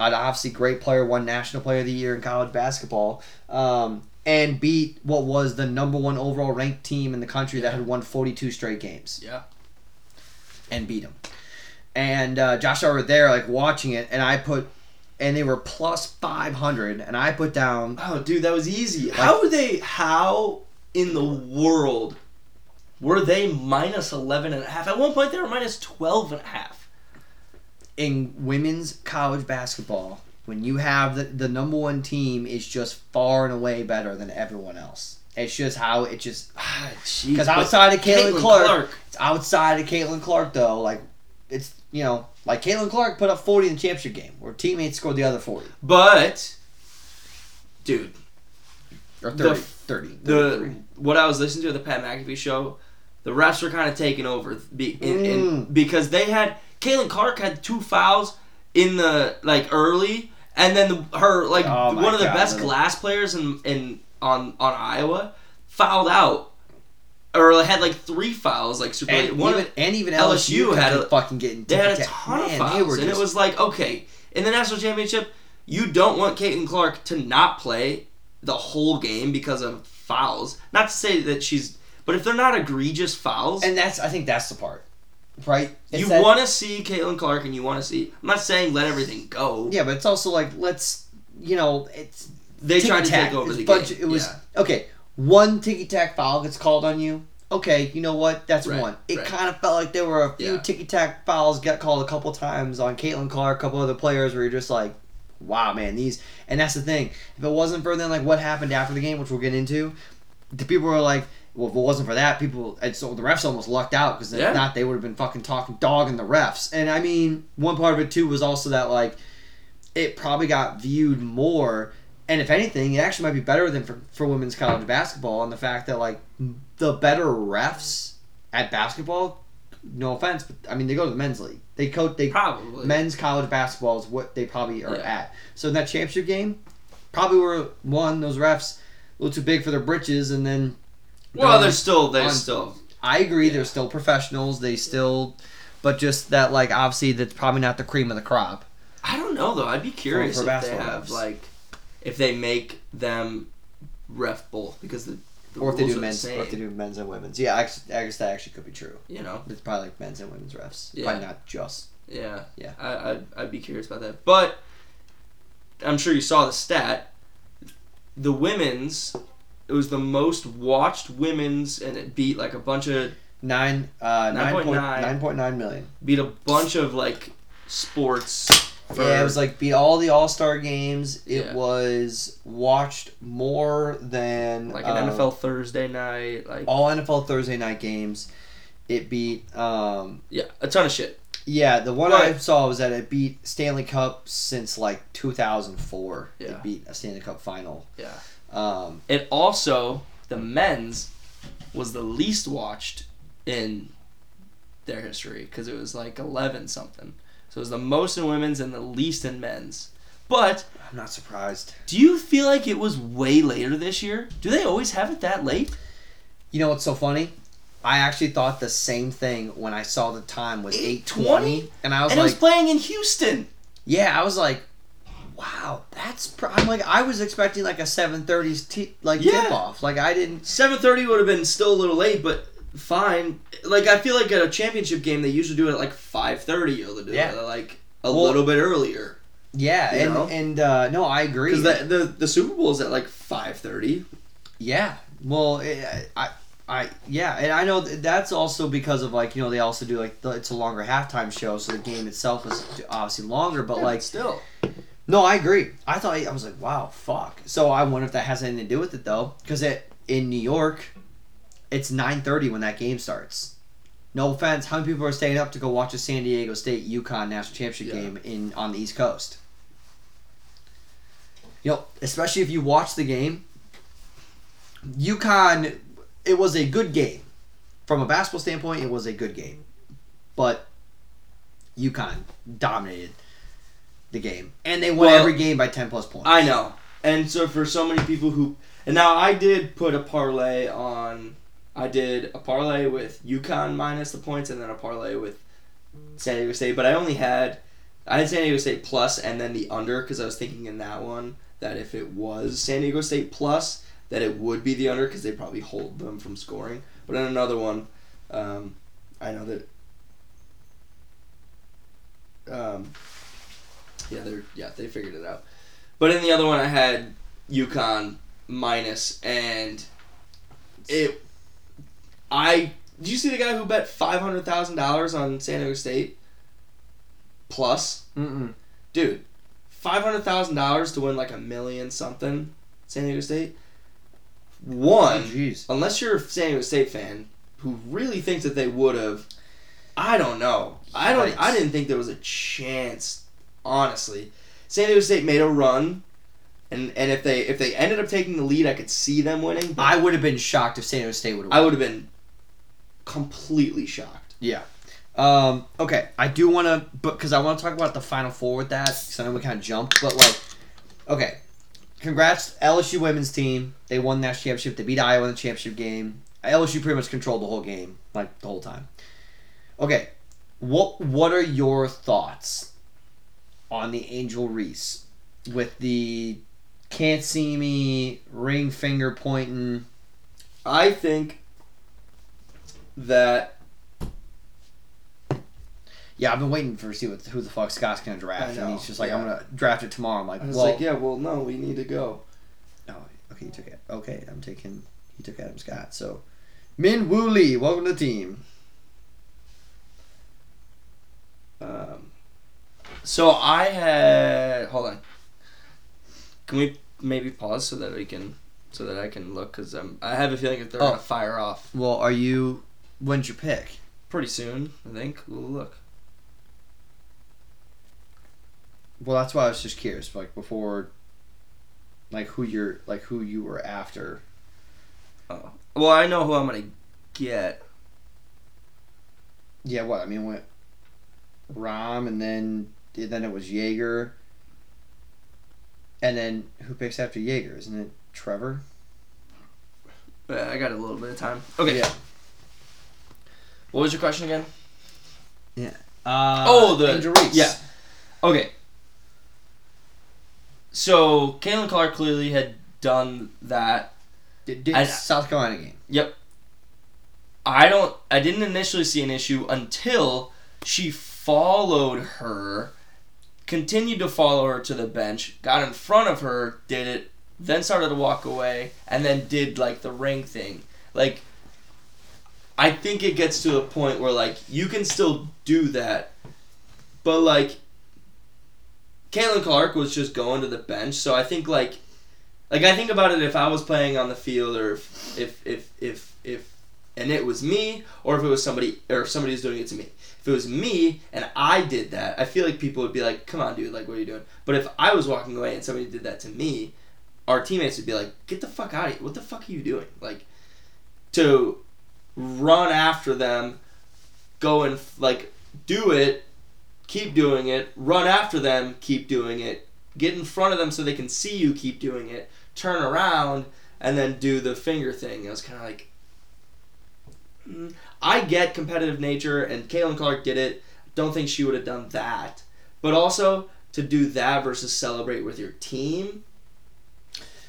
an obviously great player, won National Player of the Year in college basketball, and beat what was the number one overall ranked team in the country that had won 42 straight games. Yeah. And beat them. And Josh and I were there, like, watching it, and I put... And they were plus 500, and I put down... Oh, dude, that was easy. Like, how in the world were they minus 11.5? At one point, they were minus 12.5. In women's college basketball, when you have the number one team is just far and away better than everyone else. It's just how it just... Because outside of Caitlin Clark... It's outside of Caitlin Clark, though. Like, it's, you know... Like, Caitlin Clark put up 40 in the championship game, where teammates scored the other 40. But... Dude. Or 30. What I was listening to, the Pat McAfee show, the refs were kind of taking over. Because they had... Caitlin Clark had two fouls in the, like, early. And then one of the best glass players on Iowa, fouled out, or had like three fouls, like super. And even LSU had a fucking getting. They had a ton of fouls, and it was like, okay, in the national championship, you don't want Caitlin Clark to not play the whole game because of fouls. Not to say that she's, but if they're not egregious fouls, and I think that's the part. Right? You want to see Caitlin Clark, and you want to see. I'm not saying let everything go. Yeah, but it's also like let's. They tried to take over the game. It was, okay, one ticky-tack foul gets called on you. Okay, you know what? That's one. It kind of felt like there were a few ticky-tack fouls got called a couple times on Caitlin Clark, a couple other players where you're just like, wow, man, these... And that's the thing. If it wasn't for then, like, what happened after the game, which we'll get into, the people were like, well, if it wasn't for that, people... And so the refs almost lucked out because if not, they would have been fucking dogging the refs. And, I mean, one part of it, too, was also that, like, it probably got viewed more... And if anything, it actually might be better than for women's college basketball, and the fact that, like, the better refs at basketball, no offense, but I mean they go to the men's league. They coach. They probably men's college basketball is what they probably are at. So in that championship game, probably were one those refs a little too big for their britches, and then they're still. I agree. Yeah. They're still professionals. They still, but just that, like, obviously that's probably not the cream of the crop. I don't know though. I'd be curious if they have refs. If they make them ref both, because or if they do men's and women's. Yeah, I guess that actually could be true. You know, it's probably like men's and women's refs. Yeah. Probably not just. Yeah, yeah. I'd be curious about that, but I'm sure you saw the stat. The women's, it was the most watched women's, and it beat like a bunch of 9.9 million. Beat a bunch of like sports. Yeah, it was like beat all the All-Star games. It was watched more than like an NFL Thursday night, like all NFL Thursday night games. It beat a ton of shit. Yeah, the one I saw was that it beat Stanley Cup since like 2004. Yeah. It beat a Stanley Cup final. Yeah. It also, the men's was the least watched in their history because it was like 11 something. So it's the most in women's and the least in men's. But... I'm not surprised. Do you feel like it was way later this year? Do they always have it that late? You know what's so funny? I actually thought the same thing when I saw the time was 8:20. And I was it was playing in Houston. Yeah, I was like, wow, that's... I'm like, I was expecting like a 7:30 tip-off. Like, I didn't... 7:30 would have been still a little late, but... Fine. Like, I feel like at a championship game, they usually do it at, like, 5:30 or little bit earlier. Yeah, no, I agree. Because the Super Bowl is at, like, 5:30. Yeah. Well, and I know that's also because of, like, you know, they also do, like, it's a longer halftime show, so the game itself is obviously longer, but, like... Still. No, I agree. I thought, I was like, wow, fuck. So I wonder if that has anything to do with it, though, because in New York... It's 9:30 when that game starts. No offense, how many people are staying up to go watch a San Diego State UConn national championship game on the East Coast? You know, especially if you watch the game. UConn, it was a good game. From a basketball standpoint, it was a good game, but UConn dominated the game, and they won every game by 10+ points. I know, and so for so many people I did put a parlay on. I did a parlay with UConn minus the points and then a parlay with San Diego State. But I had San Diego State plus and then the under because I was thinking in that one that if it was San Diego State plus, that it would be the under because they probably hold them from scoring. But in another one, I know that... they figured it out. But in the other one, I had UConn minus and... I Did you see the guy who bet $500,000 on San Diego State? Plus? Mm-mm. Dude, $500,000 to win like $1 million something, San Diego State? One, unless you're a San Diego State fan who really thinks that they would have, I don't know. Yikes. I didn't think there was a chance, honestly. San Diego State made a run, and if they ended up taking the lead, I could see them winning. I would have been shocked if San Diego State would have won. I would have been completely shocked. Yeah. Okay, I do want to, because I want to talk about the Final Four with that, because I know we kind of jumped, but like, okay. Congrats, LSU women's team. They won the national championship. They beat Iowa in the championship game. LSU pretty much controlled the whole game, like the whole time. Okay, what are your thoughts on the Angel Reese with the can't see me ring finger pointing? I think that. Yeah, I've been waiting for to see who the fuck Scott's going to draft. And he's just like, yeah. I'm going to draft it tomorrow. I'm like, well. I was like, yeah, well, no, we need to go. Oh, okay, you took it. Okay, I'm taking, he took Adam Scott. So, Min Woo Lee, welcome to the team. So I had, hold on. Can we maybe pause so that we can, so that I can look? Because I have a feeling that they're going to fire off. Well, are you, when's your pick? Pretty soon, I think. We'll look. Well, that's why I was just curious, like before, like who you were after. Oh, well, I know who I'm gonna get. Yeah, what I mean went Rahm, and then it was Jaeger, and then who picks after Jaeger? Isn't it Trevor? I got a little bit of time. Okay. Yeah. What was your question again? Yeah. The Angel Reese. Yeah. Okay. So, Caitlin Clark clearly had done that. Did South Carolina game. Yep. I didn't initially see an issue until she followed her, continued to follow her to the bench, got in front of her, did it, then started to walk away, and then did, like, the ring thing. Like, I think it gets to a point where, like, you can still do that, but, like, Caitlin Clark was just going to the bench, so I think like I think about it if I was playing on the field, or if and it was me, or if it was somebody, or if somebody was doing it to me. If it was me and I did that, I feel like people would be like, "Come on, dude, like what are you doing?" But if I was walking away and somebody did that to me, our teammates would be like, "Get the fuck out of here! What the fuck are you doing?" Like to run after them, go and like do it. Keep doing it. Run after them. Keep doing it. Get in front of them so they can see you. Keep doing it. Turn around and then do the finger thing. It was kind of like, I get competitive nature, and Caitlin Clark did it. Don't think she would have done that. But also to do that versus celebrate with your team.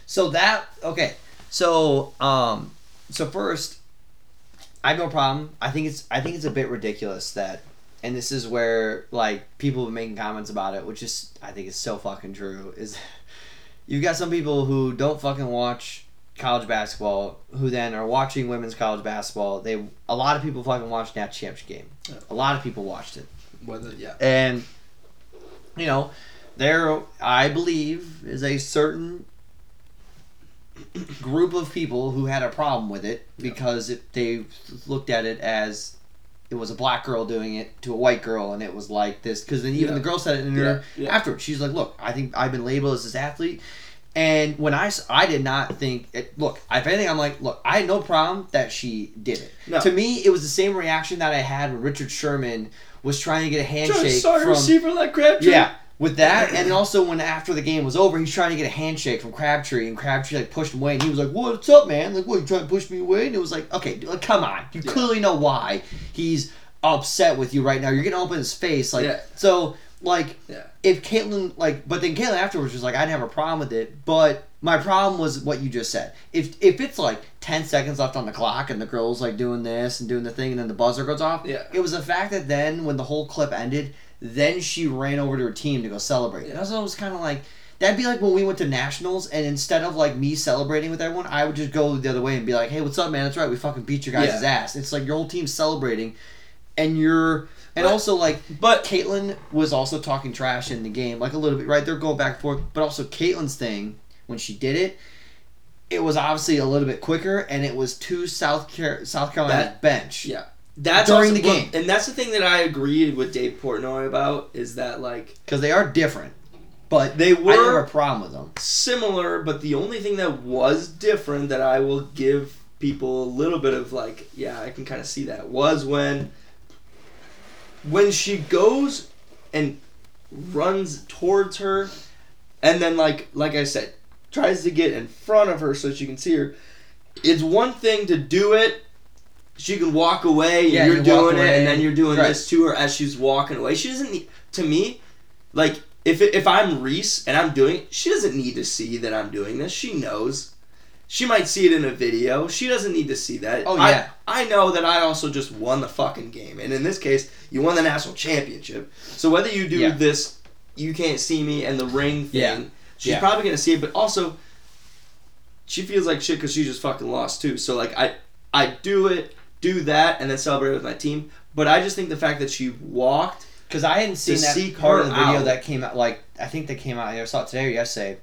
So that okay. So first, I have no problem. I think it's a bit ridiculous that. And this is where, like, people are making comments about it, which is, I think is so fucking true, is you've got some people who don't fucking watch college basketball, who then are watching women's college basketball. A lot of people fucking watched that championship game. Yeah. A lot of people watched it. Yeah. And, you know, there, I believe, is a certain group of people who had a problem with it because they looked at it as... It was a black girl doing it to a white girl, and it was like this. Because then even the girl said it in her afterwards. She's like, "Look, I think I've been labeled as this athlete," and when I did not think it. Look, if anything, I'm like, look, I had no problem that she did it. No. To me, it was the same reaction that I had when Richard Sherman was trying to get a handshake. Sorry, receiver like Crabtree. Yeah, with that, and also when after the game was over, he's trying to get a handshake from Crabtree, and Crabtree like pushed him away, and he was like, "What's up, man? Like, what you trying to push me away?" And it was like, "Okay, dude, come on, you clearly know why." He's upset with you right now. You're getting open his face. Like so like if Caitlin like but then Caitlin afterwards was like, I didn't have a problem with it, but my problem was what you just said. If it's like 10 seconds left on the clock and the girl's like doing this and doing the thing and then the buzzer goes off, it was the fact that then when the whole clip ended, then she ran over to her team to go celebrate. And I was kinda like That'd be like when we went to nationals, and instead of like me celebrating with everyone, I would just go the other way and be like, "Hey, what's up, man? That's right, we fucking beat your guys' ass." It's like your whole team's celebrating, and you're. And also, like, but Caitlin was also talking trash in the game, like a little bit, right? They're going back and forth. But also, Caitlin's thing, when she did it, it was obviously a little bit quicker, and it was to South Carolina's bench. Yeah. That's during also, the game. And that's the thing that I agreed with Dave Portnoy about, is that, like... Because they are different, but they were I didn't have a problem with them. Similar, but the only thing that was different that I will give people a little bit of, like, yeah, I can kind of see that, was when she goes and runs towards her and then, like I said, tries to get in front of her so she can see her. It's one thing to do it. She can walk away, and you're doing it, and then you're doing this to her as she's walking away. She doesn't need... To me, like, if I'm Reese and I'm doing it, she doesn't need to see that I'm doing this. She knows. She might see it in a video. She doesn't need to see that. Oh, yeah. I know that I also just won the fucking game. And in this case, you won the national championship. So whether you do this, you can't see me, and the ring thing, she's probably going to see it. But also, she feels like shit because she just fucking lost too. So, like, I do it, do that, and then celebrate with my team. But I just think the fact that she walked. Because I hadn't seen that part of the video that came out, like, I think that came out, I saw it today or yesterday.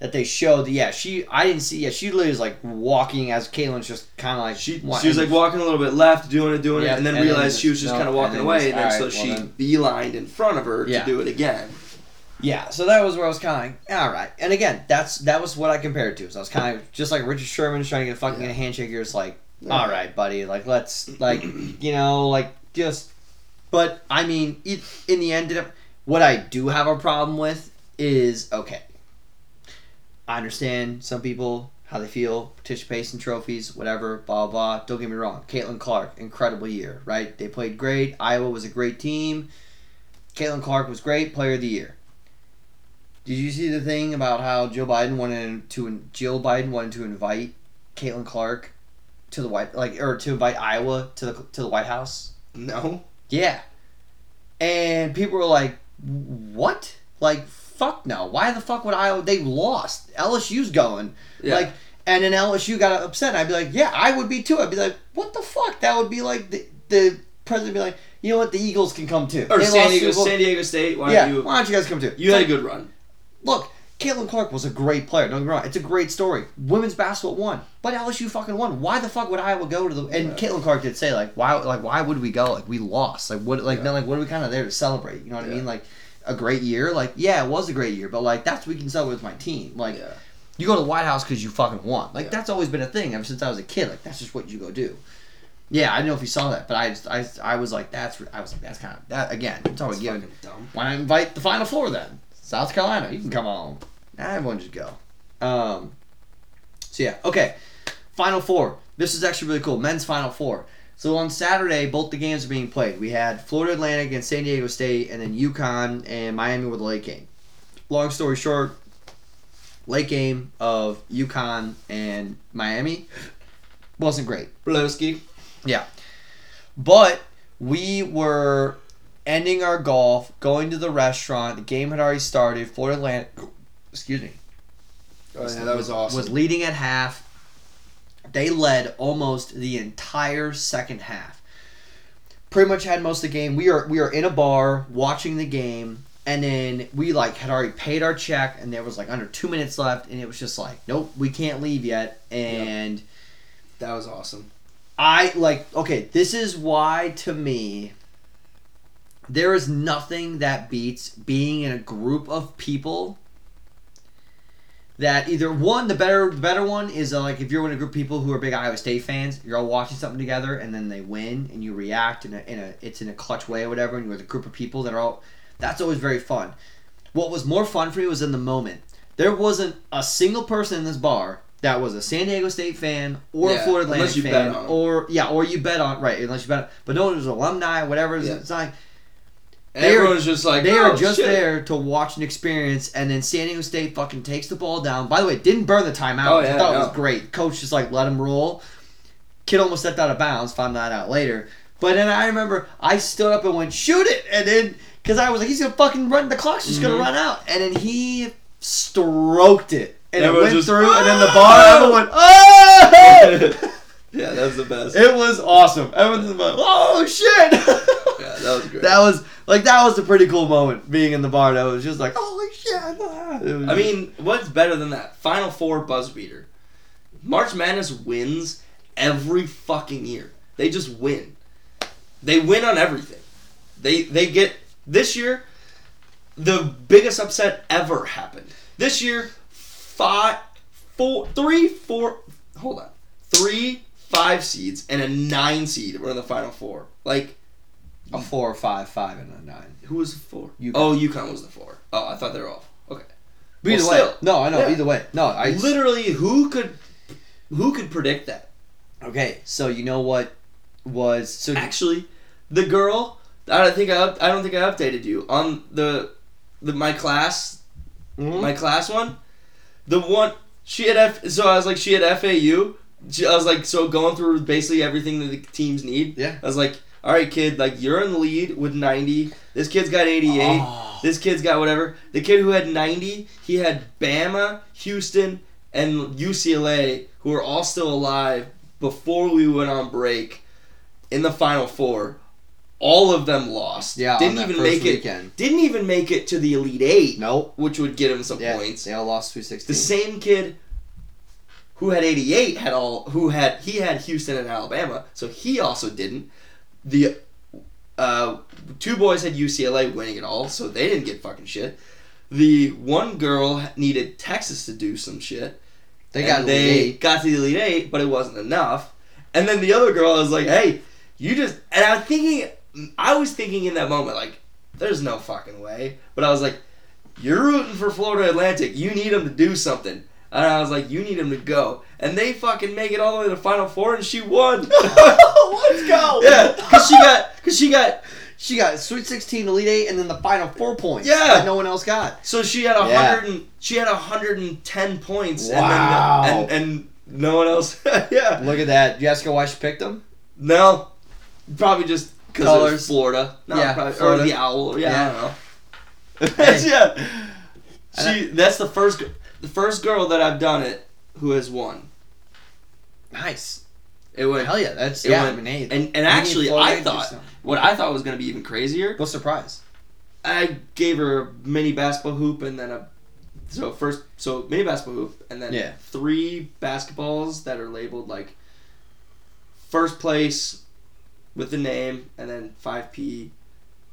That they showed, she literally was like walking as Caitlin's just kind of like... She was like walking a little bit left, doing it, and then realized she was just kind of walking away, and then she beelined in front of her to do it again. Yeah, so that was where I was kind of like, all right. And again, that was what I compared it to. So I was kind of just like Richard Sherman's trying to get a handshake. You're just like, all right, buddy, like let's, like, you know, like just... But, I mean, in the end, what I do have a problem with is, okay, I understand some people, how they feel, participation trophies, whatever, blah, blah, blah. Don't get me wrong. Caitlin Clark, incredible year, right? They played great. Iowa was a great team. Caitlin Clark was great, player of the year. Did you see the thing about how Jill Biden wanted to invite Caitlin Clark to the White, like, or to invite Iowa to the White House? No. Yeah. And people were like, what? Like, fuck no. Why the fuck would Iowa... They lost. LSU's going. Yeah. Like, and then LSU got upset. I'd be like, yeah, I would be too. I'd be like, what the fuck? That would be like the president would be like, you know what? The Eagles can come too. Or San Diego State. Why don't you guys come too? You had a good run. Look, Caitlin Clark was a great player. Don't get me wrong. It's a great story. Women's basketball won. But LSU fucking won. Why the fuck would Iowa go to the... And Caitlin Clark did say, like, why would we go? Like, we lost. Like, what, like, then, like, what are we kind of there to celebrate? You know what I mean? Like... A great year, like, yeah, it was a great year, but like that's what we can celebrate with my team. Like, you go to the White House because you fucking won. Like, that's always been a thing ever since I was a kid. Like, that's just what you go do. Yeah, I don't know if you saw that, but I was like, that's kind of that again. It's always given. Dumb. Why not invite the Final Four then? South Carolina, you can come on. Nah, everyone just go. So yeah, okay. Final Four. This is actually really cool. Men's Final Four. So on Saturday, both the games are being played. We had Florida Atlantic against San Diego State, and then UConn and Miami with a late game. Long story short, late game of UConn and Miami wasn't great. Blowski. Yeah. But we were ending our golf, going to the restaurant. The game had already started. Florida Atlantic, excuse me. Oh, yeah, that was awesome. Was leading at half. They led almost the entire second half. Pretty much had most of the game. We are in a bar watching the game, and then we like had already paid our check, and there was like under 2 minutes left, and it was just like, nope, we can't leave yet. And that was awesome. I like, okay, this is why to me there is nothing that beats being in a group of people. That either one, the better one is like if you're in a group of people who are big Iowa State fans, you're all watching something together, and then they win, and you react in a clutch way or whatever, and you're with a group of people that are all. That's always very fun. What was more fun for me was in the moment. There wasn't a single person in this bar that was a San Diego State fan or a Florida Atlantic fan, or you bet on unless you bet on, but no one was alumni, whatever. It's like. Everyone's just like, they are just there to watch an experience, and then San Diego State fucking takes the ball down. By the way, didn't burn the timeout. Oh, yeah, I thought it was great. Coach just like let him roll. Kid almost stepped out of bounds. Found that out later. But then I remember I stood up and went, shoot it. And then, because I was like, he's going to fucking run. The clock's just going to run out. And then he stroked it. And everyone it went just, through, and then the bar, everyone went, oh! Yeah, that was the best. It was awesome. Everyone's like, oh, shit! Yeah, that was great. That was a pretty cool moment, being in the bar. That was just like, holy shit! I mean, what's better than that? Final Four buzz beater. March Madness wins every fucking year. They just win. They win on everything. They get... This year, the biggest upset ever happened. This year, 5, 4, 3, 4... Hold on. 3, 5 seeds and a 9 seed were in the Final Four. Like... A 4, 5, 5, and a 9. Who was the 4? UConn. Oh, UConn was the 4. Oh, I thought they were off. Okay. But either way. No, I know. Yeah. Either way. No, I... Literally, who could predict that? Okay, so you know what was... So actually, the girl... I don't think I updated you on the my class, mm-hmm. my class one, the one she had so I was like she had FAU. I was like so going through basically everything that the teams need. Yeah. I was like, all right, kid, like you're in the lead with 90. This kid's got 88. Oh. This kid's got whatever. The kid who had 90, he had Bama, Houston, and UCLA, who are all still alive before we went on break, in the Final Four. All of them lost. Yeah, didn't even make it. Weekend. Didn't even make it to the Elite Eight. Nope. Which would get him some points. They all lost 216. The same kid who had 88 had all who had he had Houston and Alabama, so he also didn't. The two boys had UCLA winning it all, so they didn't get fucking shit. The one girl needed Texas to do some shit. They got to the Elite Eight, but it wasn't enough. And then the other girl was like, hey, you just and I was thinking in that moment, like, there's no fucking way. But I was like, you're rooting for Florida Atlantic. You need them to do something. And I was like, you need them to go. And they fucking make it all the way to the Final Four, and she won. Let's go. Yeah, because she got Sweet 16, Elite 8, and then the Final 4 points. Yeah. That no one else got. So she had 110 points. Wow. And no one else. Yeah. Look at that. You ask her why she picked them? No. Probably just... Because Florida. No, yeah, probably, Florida. Or the owl. Yeah, I don't know. Hey. Yeah. That's the first girl that I've done it who has won. Nice. It went. Hell yeah, that's it. Yeah, went, and actually, I thought what I thought was going to be even crazier. What surprise? I gave her a mini basketball hoop and then mini basketball hoop and then 3 basketballs that are labeled like first place. With the name, and then 5P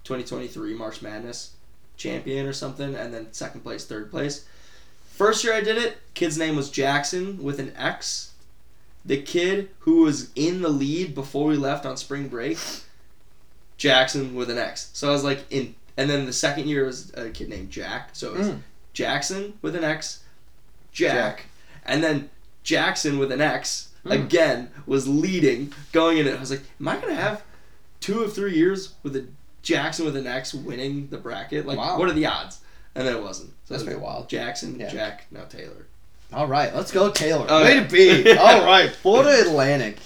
2023 March Madness champion or something, and then second place, third place. First year I did it, kid's name was Jackson with an X. The kid who was in the lead before we left on spring break, Jackson with an X. So I was like, and then the second year was a kid named Jack. So it was Jackson with an X, Jack. And then Jackson with an X. Again, was leading, going in it. I was like, am I going to have 2 of 3 years with a Jackson with an X winning the bracket? Like, wow. What are the odds? And then it wasn't. So that's pretty wild. Jackson, yeah. Jack, now Taylor. All right, let's go Taylor. Way to be. All right, Florida Atlantic.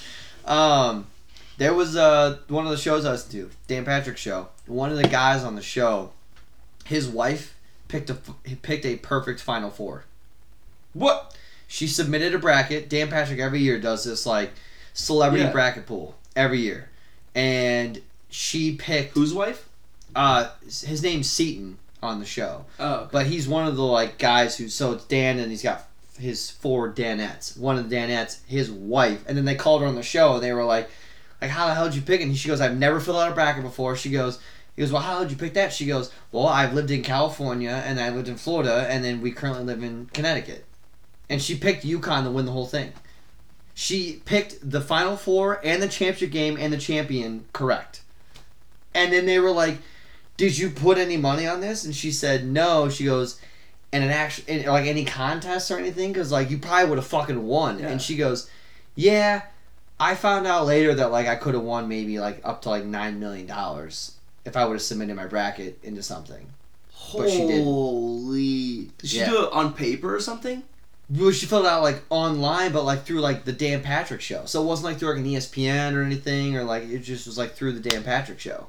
There was one of the shows I listened to, Dan Patrick's show. One of the guys on the show, his wife picked a perfect Final Four. What? She submitted a bracket. Dan Patrick every year does this like celebrity bracket pool every year, and she picked whose wife? His name's Seton on the show. Oh, okay. But he's one of the like guys who. So it's Dan, and he's got his 4 Danettes. One of the Danettes, his wife, and then they called her on the show, and they were like how the hell did you pick it? And she goes, I've never filled out a bracket before. He goes, well, how did you pick that? She goes, well, I've lived in California, and I lived in Florida, and then we currently live in Connecticut. And she picked UConn to win the whole thing. She picked the Final Four and the championship game and the champion correct. And then they were like, did you put any money on this? And she said, no. She goes, and an action, like any contest or anything? Because like, you probably would have fucking won. Yeah. And she goes, yeah, I found out later that like I could have won maybe like up to like $9 million if I would have submitted my bracket into something. But she didn't. Holy. Did she do it on paper or something? Well, she filled out like online, but like through like the Dan Patrick show. So it wasn't like through like an ESPN or anything, or like it just was like through the Dan Patrick show.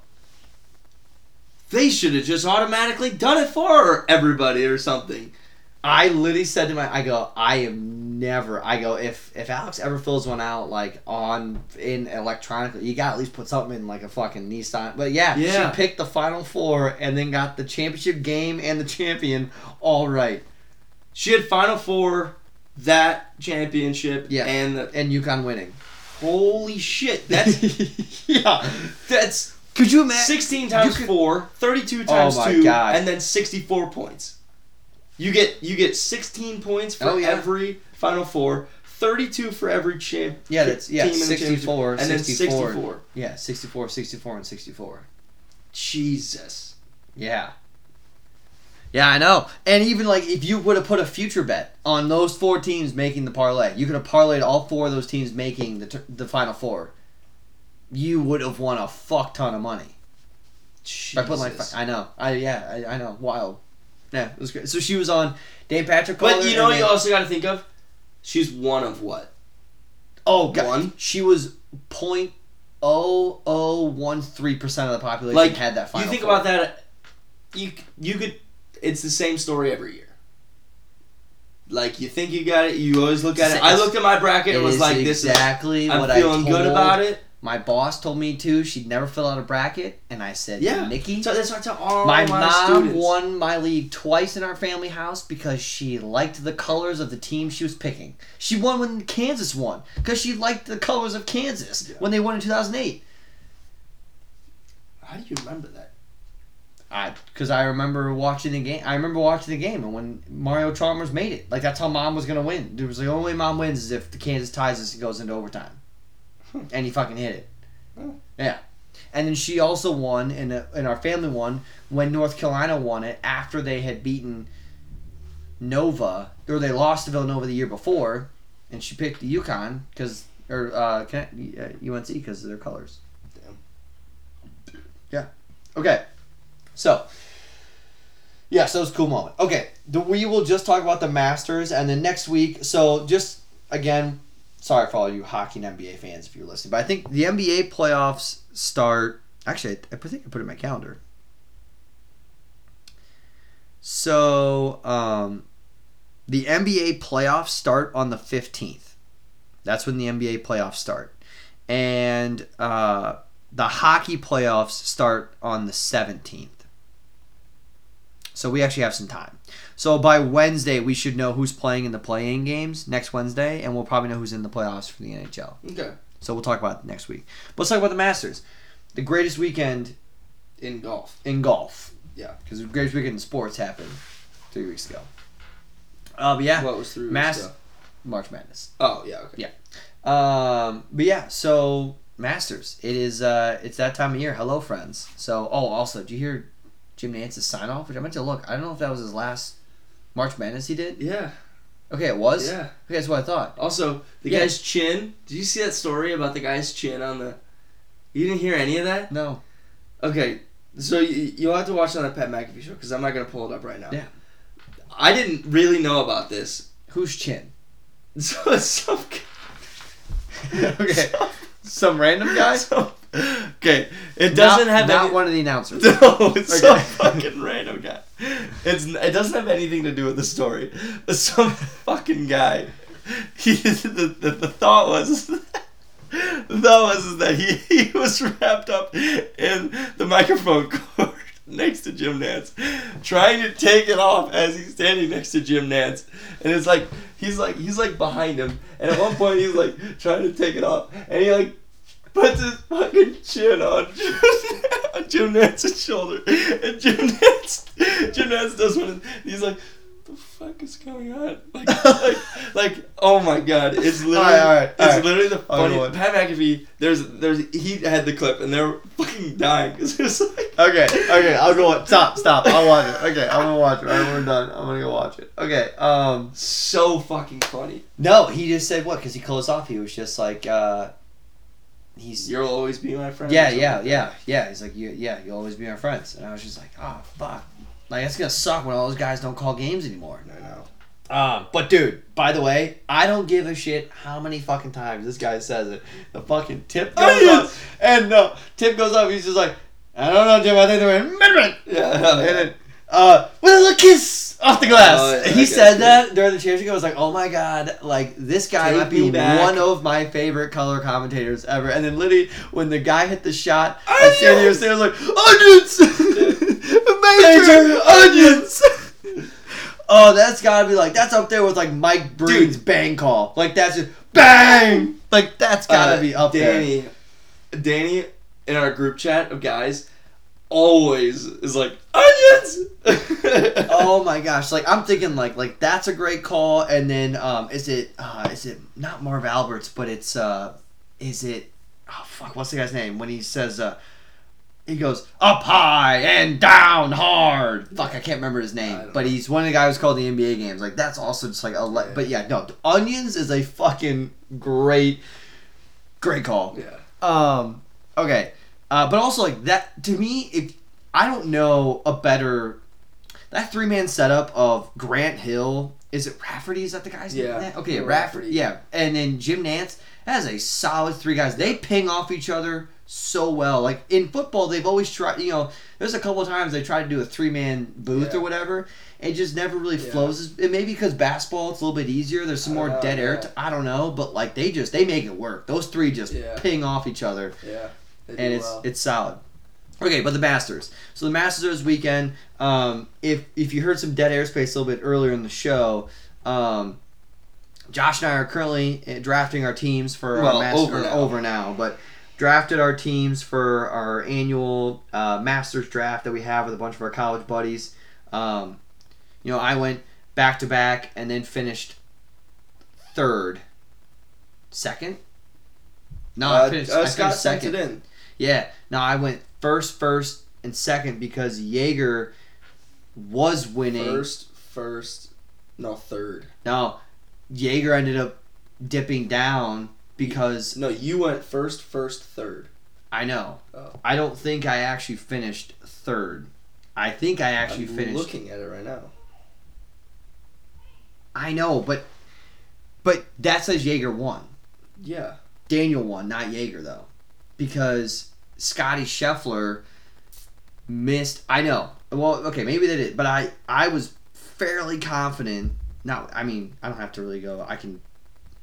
They should have just automatically done it for everybody or something. I literally said to my, I go, if Alex ever fills one out, like, in electronically, you gotta at least put something in, like, a fucking Nissan. But yeah, she picked the Final Four and then got the championship game and the champion all right. She had Final Four, that championship, and UConn winning. Holy shit. That's... yeah. That's... Could you imagine? 16 times 4, 32 times 2, God. And then 64 points. You get 16 points for every Final Four, 32 for every team in 64, the championship, and 64, then 64. Yeah, 64, 64, and 64. Jesus. Yeah. Yeah, I know. And even like if you would have put a future bet on those four teams making the parlay, you could have parlayed all four of those teams making the Final Four. You would have won a fuck ton of money. Jesus. I know. Wild. Yeah, it was great. So she was on Dan Patrick. But you know what you also got to think of? She's one of what? Oh, God. One? She was 0.0013% of the population had that Final Four. You think about that, you could... It's the same story every year. Like, you think you got it, you always look at it. I looked at my bracket and was like, this is... Exactly what I told... I'm feeling good about it. My boss told me to. She'd never fill out a bracket, and I said, "Yeah, Nikki." So that's what I tell all my students. My mom won my league twice in our family house because she liked the colors of the team she was picking. She won when Kansas won because she liked the colors of Kansas when they won in 2008. How do you remember that? Because I remember watching the game. I remember watching the game, and when Mario Chalmers made it, like, that's how Mom was gonna win. It was the only way Mom wins is if the Kansas ties this and goes into overtime. And he fucking hit it. Oh. Yeah. And then she also won, and our family won, when North Carolina won it after they had beaten Nova, or they lost to Villanova the year before, and she picked the UConn, UNC, because of their colors. Damn. Yeah. Okay. So... yeah, so it was a cool moment. Okay. We will just talk about the Masters, and then next week, so just, again... Sorry for all you hockey and NBA fans if you're listening. But I think the NBA playoffs start... Actually, I think I put it in my calendar. So, the NBA playoffs start on the 15th. That's when the NBA playoffs start. And the hockey playoffs start on the 17th. So we actually have some time. So by Wednesday, we should know who's playing in the play-in games next Wednesday, and we'll probably know who's in the playoffs for the NHL. Okay. So we'll talk about it next week. But let's talk about the Masters. The greatest weekend... in golf. In golf. Yeah. Because the greatest weekend in sports happened 3 weeks ago. But yeah. What was 3 weeks ago? March Madness. Oh, yeah, okay. Yeah. But yeah, so Masters. It is, it's that time of year. Hello, friends. So, also, do you hear... Jim Nantz's sign-off, which I meant to look. I don't know if that was his last March Madness he did. Yeah. Okay, it was? Yeah. Okay, that's what I thought. Also, the guy's chin. Did you see that story about the guy's chin on the... You didn't hear any of that? No. Okay, so you'll have to watch it on the Pat McAfee show, because I'm not going to pull it up right now. Yeah. I didn't really know about this. Whose chin? So it's some guy. Okay. Some random guy? Okay, it doesn't have... Not one of the announcers. No, it's some fucking random guy. It doesn't have anything to do with the story. But some fucking guy... The thought was that he was wrapped up in the microphone cord next to Jim Nantz, trying to take it off as he's standing next to Jim Nantz, and it's like he's behind him, and at one point he's like trying to take it off, and he like puts his fucking chin on Jim Nance's shoulder, and Jim Nantz does one, and he's like, "What the fuck is going on?" Like, oh my god, it's literally, literally the funniest. Pat McAfee, he had the clip, and they're fucking dying because it's like, okay, I'll go watch. Stop, I'll watch it. Okay, I'm gonna watch it. All right, we're done. I'm gonna go watch it. Okay, so fucking funny. No, he just said what? Because he closed off. He was just like, you'll always be my friend. Yeah. He's like, you'll always be my friends. And I was just like, oh, fuck. Like, that's going to suck when all those guys don't call games anymore. I know. But, dude, by the way, I don't give a shit how many fucking times this guy says it. The fucking tip goes up. And no, tip goes up. He's just like, I don't know, Jim. I think they went, yeah. And then with a little kiss off the glass. He said that during the championship. I was like, oh my god, like this guy might be one of my favorite color commentators ever. And then literally, when the guy hit the shot at San Diego State, I was like, onions! Onions! Oh, that's gotta be like, that's up there with like Mike Breen's bang call. Like that's just, bang! Like that's gotta be up there. Danny, in our group chat of guys, always is like, onions! Oh my gosh, like I'm thinking like that's a great call, and then is it not Marv Alberts, but it's what's the guy's name when he says he goes up high and down hard. Fuck, I can't remember his name, but he's one of the guys who's called the NBA games. Like that's also just like but yeah, no, onions is a fucking great call. Yeah. Okay. But also, like, that, to me, if I don't know a better, that three-man setup of Grant Hill, is it Rafferty? Is that the guy's name? Yeah. Okay, Rafferty. Yeah. And then Jim Nantz, that is a solid three guys. They ping off each other so well. Like, in football, they've always tried, you know, there's a couple of times they tried to do a three-man booth or whatever, and it just never really flows. It may be because basketball, it's a little bit easier. There's some more dead air. I don't know, but, like, they make it work. Those three just ping off each other. Yeah. And it's solid. Okay, but the Masters. So the Masters are this weekend. If you heard some dead airspace a little bit earlier in the show, Josh and I are currently drafting our teams for our Masters. Over now. But drafted our teams for our annual Masters draft that we have with a bunch of our college buddies. I went back-to-back and then finished second. No, I finished second. Yeah. No, I went first, and second because Jaeger was winning. Third. No, Jaeger ended up dipping down because... No, you went first, third. I know. Oh. I don't think I actually finished third. I think I actually finished... I'm looking at it right now. I know, but that says Jaeger won. Yeah. Daniel won, not Jaeger, though. Because Scottie Scheffler missed... I know. Well, okay, maybe they did. But I was fairly confident. Now, I mean, I don't have to really go. I can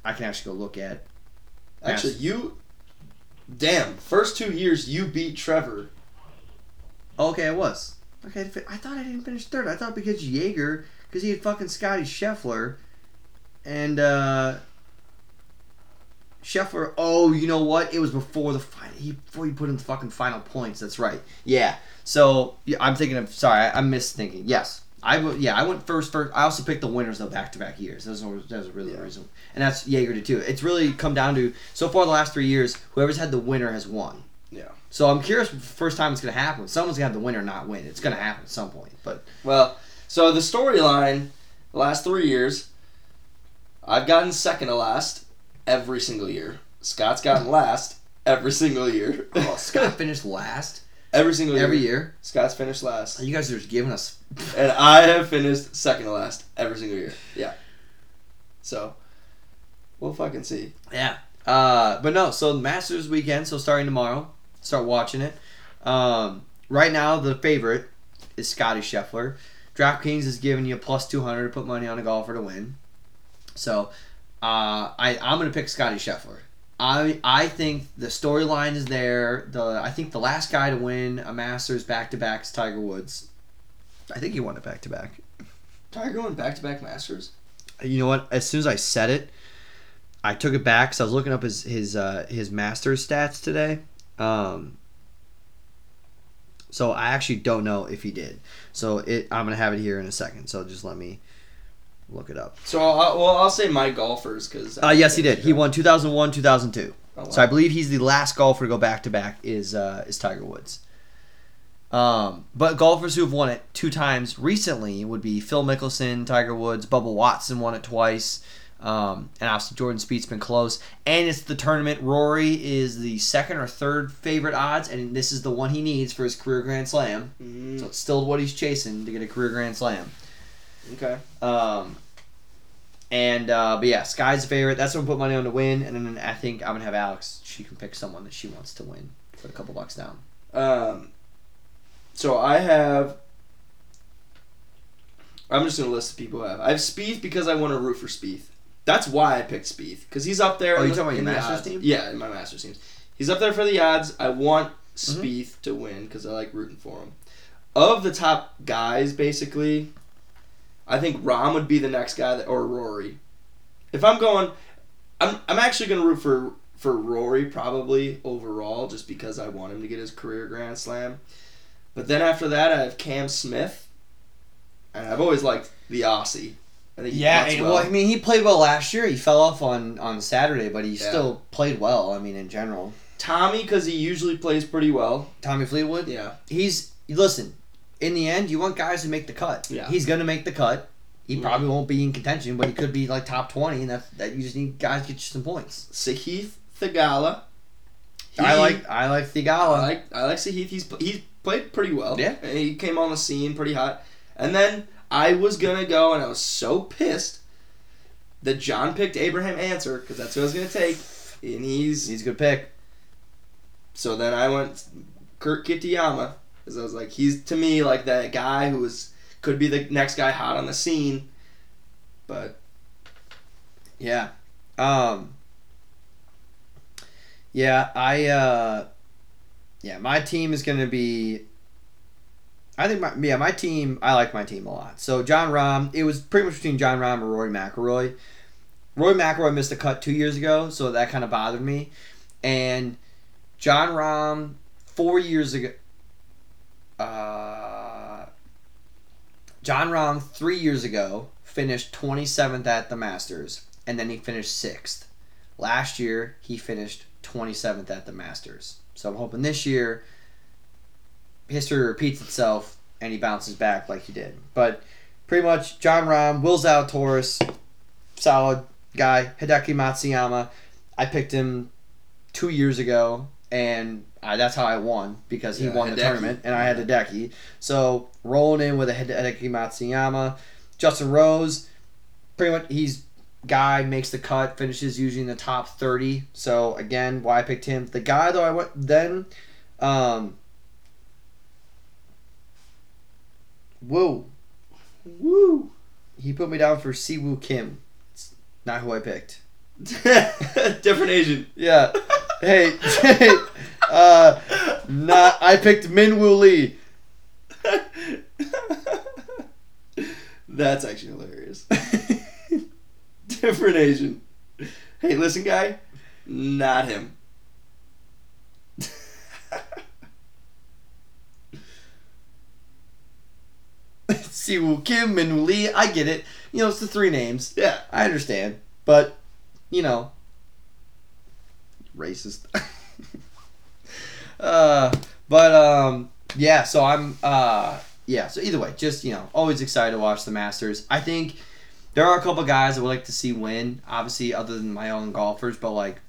actually go look at... Actually, you... Damn. First 2 years, you beat Trevor. Okay, I was. Okay, I thought I didn't finish third. I thought because Jaeger... Because he had fucking Scottie Scheffler. And, Scheffler, you know what? It was before the final. Before he put in the fucking final points. That's right. Yeah. So I'm thinking of. Sorry, I'm misthinking. Yes, I went first. I also picked the winners though back-to-back years. That was really the reason, and that's Jaeger did too. It's really come down to so far the last 3 years, whoever's had the winner has won. Yeah. So I'm curious. First time it's gonna happen. Someone's gonna have the winner not win. It's gonna happen at some point. But so the storyline, the last 3 years, I've gotten second to last. Every single year. Scott's gotten last every single year. Oh, Scott finished last? Every single year. Every year? Scott's finished last. You guys are just giving us... And I have finished second to last every single year. Yeah. So, we'll fucking see. Yeah. But no, so the Masters weekend, so starting tomorrow. Start watching it. Right now, the favorite is Scottie Scheffler. DraftKings is giving you a plus 200 to put money on a golfer to win. So... I'm gonna pick Scottie Scheffler. I think the storyline is there. I think the last guy to win a Masters back-to-back is Tiger Woods. I think he won it back-to-back. Tiger won back-to-back Masters. You know what? As soon as I said it, I took it back because I was looking up his Masters stats today. So I actually don't know if he did. So I'm gonna have it here in a second. So just let me. Look it up. So, I'll say my golfers because. Yes, he did. He won 2001, 2002. Oh, wow. So I believe he's the last golfer to go back to back is Tiger Woods. But golfers who have won it two times recently would be Phil Mickelson, Tiger Woods, Bubba Watson won it twice, and obviously Jordan Spieth's been close. And it's the tournament. Rory is the second or third favorite odds, and this is the one he needs for his career Grand Slam. Mm-hmm. So it's still what he's chasing to get a career Grand Slam. Okay. But yeah, Sky's favorite. That's what I'm putting money on to win. And then I think I'm going to have Alex. She can pick someone that she wants to win. Put a couple bucks down. So I have I'm just going to list the people I have. I have Spieth because I want to root for Spieth. That's why I picked Spieth, because he's up there. Oh, you're talking about your Masters team? Yeah, in my Masters teams. He's up there for the odds. I want Spieth to win because I like rooting for him. Of the top guys, basically, I think Rahm would be the next guy, that, or Rory. If I'm going, I'm actually going to root for Rory probably overall, just because I want him to get his career Grand Slam. But then after that, I have Cam Smith, and I've always liked the Aussie. I think well, I mean, he played well last year. He fell off on Saturday, but he still played well, I mean, in general. Tommy, because he usually plays pretty well. Tommy Fleetwood? Yeah. He's, listen, in the end, you want guys who make the cut. Yeah. He's going to make the cut. He probably won't be in contention, but he could be like top 20, and that you just need guys to get you some points. Sahith Theegala. I like Theegala. I like Sahith. He's played pretty well. Yeah. And he came on the scene pretty hot. And then I was going to go, and I was so pissed that John picked Abraham Answer, because that's who I was going to take, and he's a good pick. So then I went Kurt Kitayama, because I was like, he's, to me, like that guy who could be the next guy hot on the scene. But yeah. My team is going to be, I think my team, I like my team a lot. So John Rahm, it was pretty much between John Rahm or Rory McIlroy. Rory McIlroy missed the cut 2 years ago, so that kind of bothered me. And John Rahm 4 years ago, John Rahm 3 years ago finished 27th at the Masters, and then he finished 6th. Last year, he finished 27th at the Masters. So I'm hoping this year history repeats itself, and he bounces back like he did. But pretty much, John Rahm, Will Zalatoris, solid guy. Hideki Matsuyama, I picked him 2 years ago, and that's how I won, because he won the tournament, and I had Hideki. So rolling in with a Hideki Matsuyama. Justin Rose, pretty much he's guy, makes the cut, finishes usually in the top 30. So again, why I picked him. The guy, though, I went then... Woo. He put me down for Siwoo Kim. It's not who I picked. Different Asian. Yeah. Hey. I picked Min Woo Lee. That's actually hilarious. Different Asian. Hey, listen, guy. Not him. Siwoo Kim, Min Woo Lee, I get it. You know, it's the three names. Yeah. I understand. But, you know. Racist. So I'm, so either way, just, you know, always excited to watch the Masters. I think there are a couple guys I would like to see win, obviously, other than my own golfers, but, like,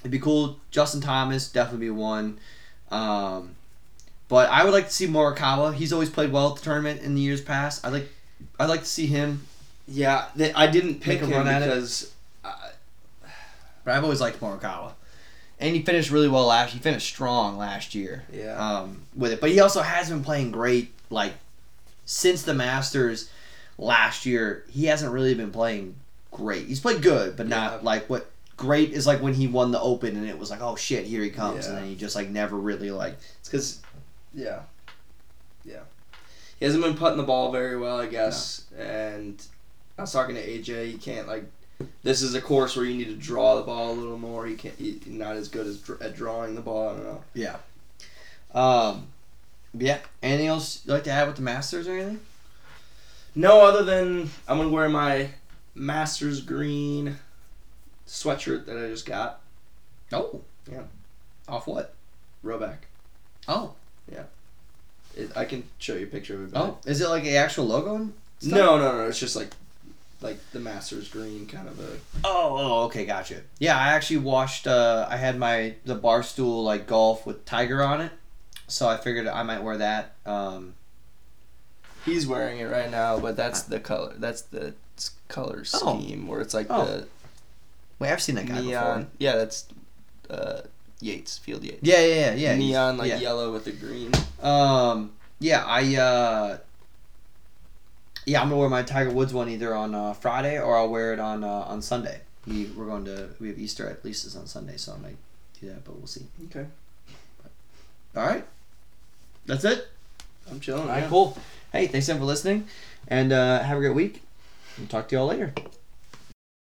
it'd be cool. Justin Thomas, definitely be one. But I would like to see Morikawa. He's always played well at the tournament in the years past. I'd like to see him. Yeah, I didn't pick him because... But I've always liked Morikawa. And he finished really well last year. He finished strong last year with it. But he also has been playing great, like, since the Masters last year. He hasn't really been playing great. He's played good, but not like what... Great is like when he won the Open and it was like, oh, shit, here he comes. Yeah. And then he just, like, never really, like... It's because... Yeah. Yeah. He hasn't been putting the ball very well, I guess. No. And I was talking to AJ. He can't, like... This is a course where you need to draw the ball a little more. He can't... He's not as good at drawing the ball. I don't know. Yeah. Yeah. Anything else you'd like to add with the Masters or anything? No, other than I'm going to wear my Masters green sweatshirt that I just got. Oh. Yeah. Off what? Roback. Oh. Yeah. I can show you a picture of it. Oh, is it like an actual logo and stuff? No. It's just like the Masters green kind of a... Oh, okay, gotcha. Yeah, I actually watched... I had the Barstool, like, golf with Tiger on it, so I figured I might wear that. He's wearing it right now, but that's the color. That's the color scheme where it's like the... Wait, I've seen that guy neon, before. Yeah, that's... Yates, Field Yates. Yeah. Neon, like, yellow with the green. Yeah, I, Yeah, I'm gonna wear my Tiger Woods one either on Friday or I'll wear it on Sunday. We have Easter at least is on Sunday, so I might do that, but we'll see. Okay. All right. That's it. I'm chilling. All right, cool. Hey, thanks everyone for listening, and have a great week. We'll talk to y'all later.